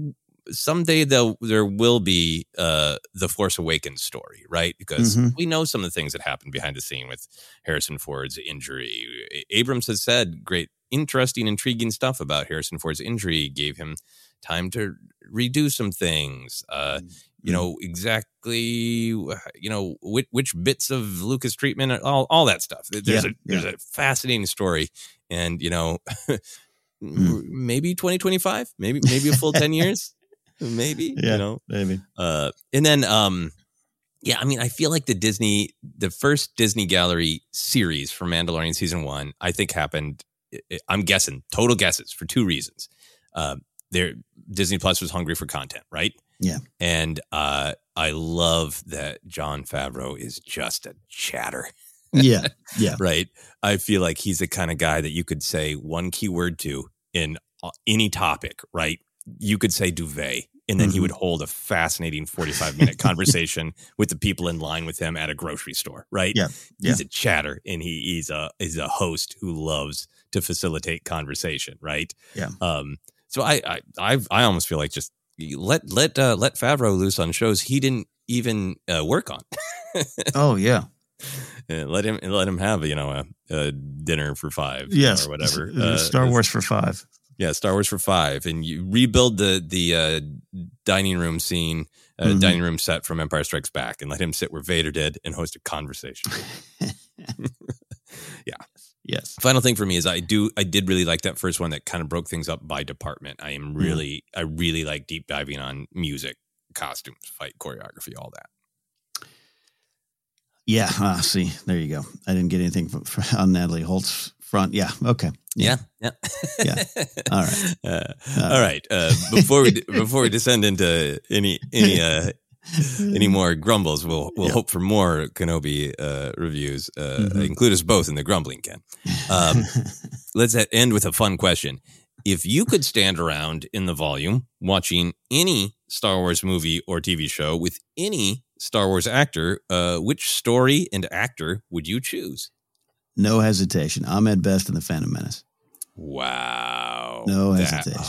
Someday there will be the Force Awakens story, right? Because we know some of the things that happened behind the scene with Harrison Ford's injury. Abrams has said great, interesting, intriguing stuff about Harrison Ford's injury. Gave him time to redo some things. Exactly, which bits of Lucas treatment, all that stuff. There's a fascinating story, and maybe 2025, maybe a full 10 years. Maybe. And then, I feel like the first Disney Gallery series for Mandalorian season 1, I think happened. I'm guessing, total guesses, for two reasons. Disney Plus was hungry for content, right? Yeah. And I love that John Favreau is just a chatter. Yeah. Yeah. Right. I feel like he's the kind of guy that you could say one keyword to in any topic, right? You could say duvet, and then he would hold a fascinating 45-minute conversation with the people in line with him at a grocery store, right? Yeah. He's a chatter, and he's a host who loves to facilitate conversation, right? Yeah. So I almost feel like just let Favreau loose on shows he didn't even work on. Oh yeah. Let him have, you know, a dinner for five, or whatever. Star Wars for five. Yeah, Star Wars for five, and you rebuild the dining room scene, dining room set from Empire Strikes Back, and let him sit where Vader did and host a conversation. Yeah. Yes. Final thing for me is I did really like that first one that kind of broke things up by department. I really like deep diving on music, costumes, fight, choreography, all that. Yeah. See, there you go. I didn't get anything on Natalie Holt's front. Yeah. Okay. Yeah. Yeah. Yeah. All right. All right. Before we descend into any more grumbles, we'll hope for more Kenobi reviews. Include us both in the grumbling, Ken. Let's end with a fun question. If you could stand around in the volume watching any Star Wars movie or TV show with any Star Wars actor, which story and actor would you choose? No hesitation. Ahmed Best in The Phantom Menace. Wow. No hesitation.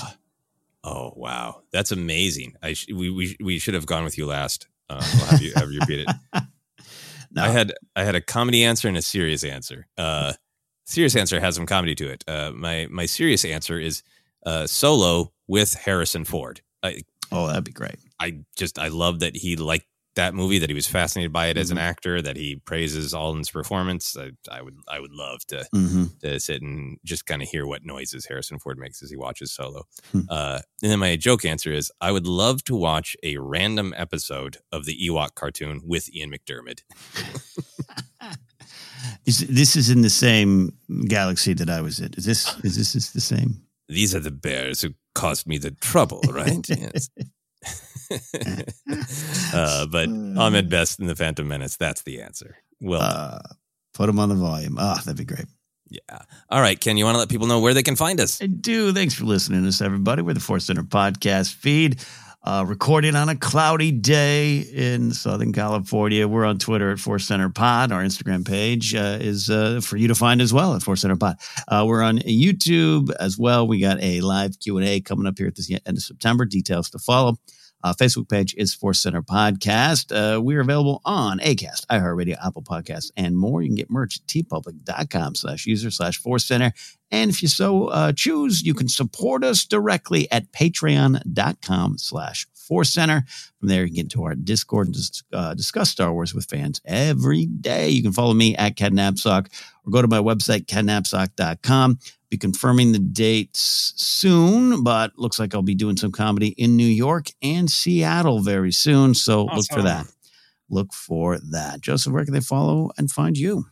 Oh wow, that's amazing! We should have gone with you last. We'll have you repeat it. No. I had a comedy answer and a serious answer. Serious answer has some comedy to it. My serious answer is Solo with Harrison Ford. That'd be great. I love that he liked that movie, that he was fascinated by it as an actor, that he praises Alden's performance. I would love to sit and just kind of hear what noises Harrison Ford makes as he watches Solo. And then my joke answer is I would love to watch a random episode of the Ewok cartoon with Ian McDiarmid. This is in the same galaxy that I was in. Is this the same? These are the bears who caused me the trouble, right? Yes. But Ahmed Best in The Phantom Menace, that's the answer. Well, put him on the volume. That'd be great. Yeah. All right, Ken, you want to let people know where they can find us? I do. Thanks for listening to us, everybody. We're the Force Center podcast feed, recording on a cloudy day in Southern California. We're on Twitter at Force Center Pod. Our Instagram page is for you to find as well at Force Center Pod. We're on YouTube as well. We got a live Q&A coming up here at the end of September. Details to follow. Facebook page is Force Center Podcast. We are available on Acast, iHeartRadio, Apple Podcasts, and more. You can get merch at tpublic.com/user/Force Center. And if you so choose, you can support us directly at patreon.com/Force Center. From there, you can get to our Discord and discuss Star Wars with fans every day. You can follow me at Ken Napzok or go to my website, kennapzok.com. Be confirming the dates soon, but looks like I'll be doing some comedy in New York and Seattle very soon. So awesome. Look for that. Joseph, where can they follow and find you?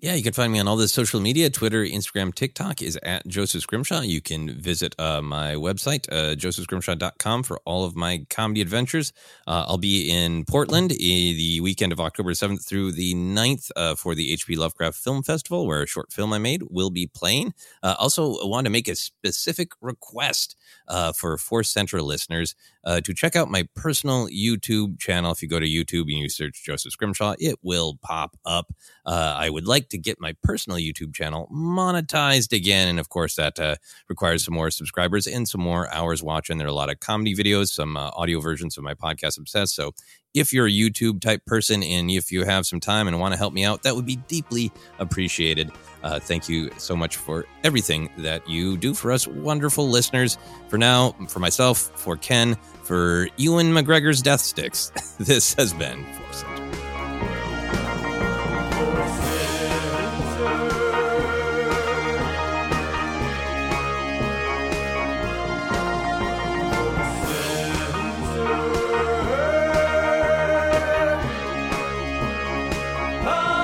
Yeah, you can find me on all the social media. Twitter, Instagram, TikTok is at Joseph Scrimshaw. You can visit my website, josephscrimshaw.com, for all of my comedy adventures. I'll be in Portland the weekend of October 7th through the 9th for the H.P. Lovecraft Film Festival, where a short film I made will be playing. Also, I want to make a specific request for Force Center listeners to check out my personal YouTube channel. If you go to YouTube and you search Joseph Scrimshaw, it will pop up. I would like to get my personal YouTube channel monetized again. And of course, that requires some more subscribers and some more hours watching. There are a lot of comedy videos, some audio versions of my podcast, Obsessed. So if you're a YouTube type person and if you have some time and want to help me out, that would be deeply appreciated. Thank you so much for everything that you do for us, wonderful listeners. For now, for myself, for Ken, for Ewan McGregor's Death Sticks, this has been Force Center. Oh!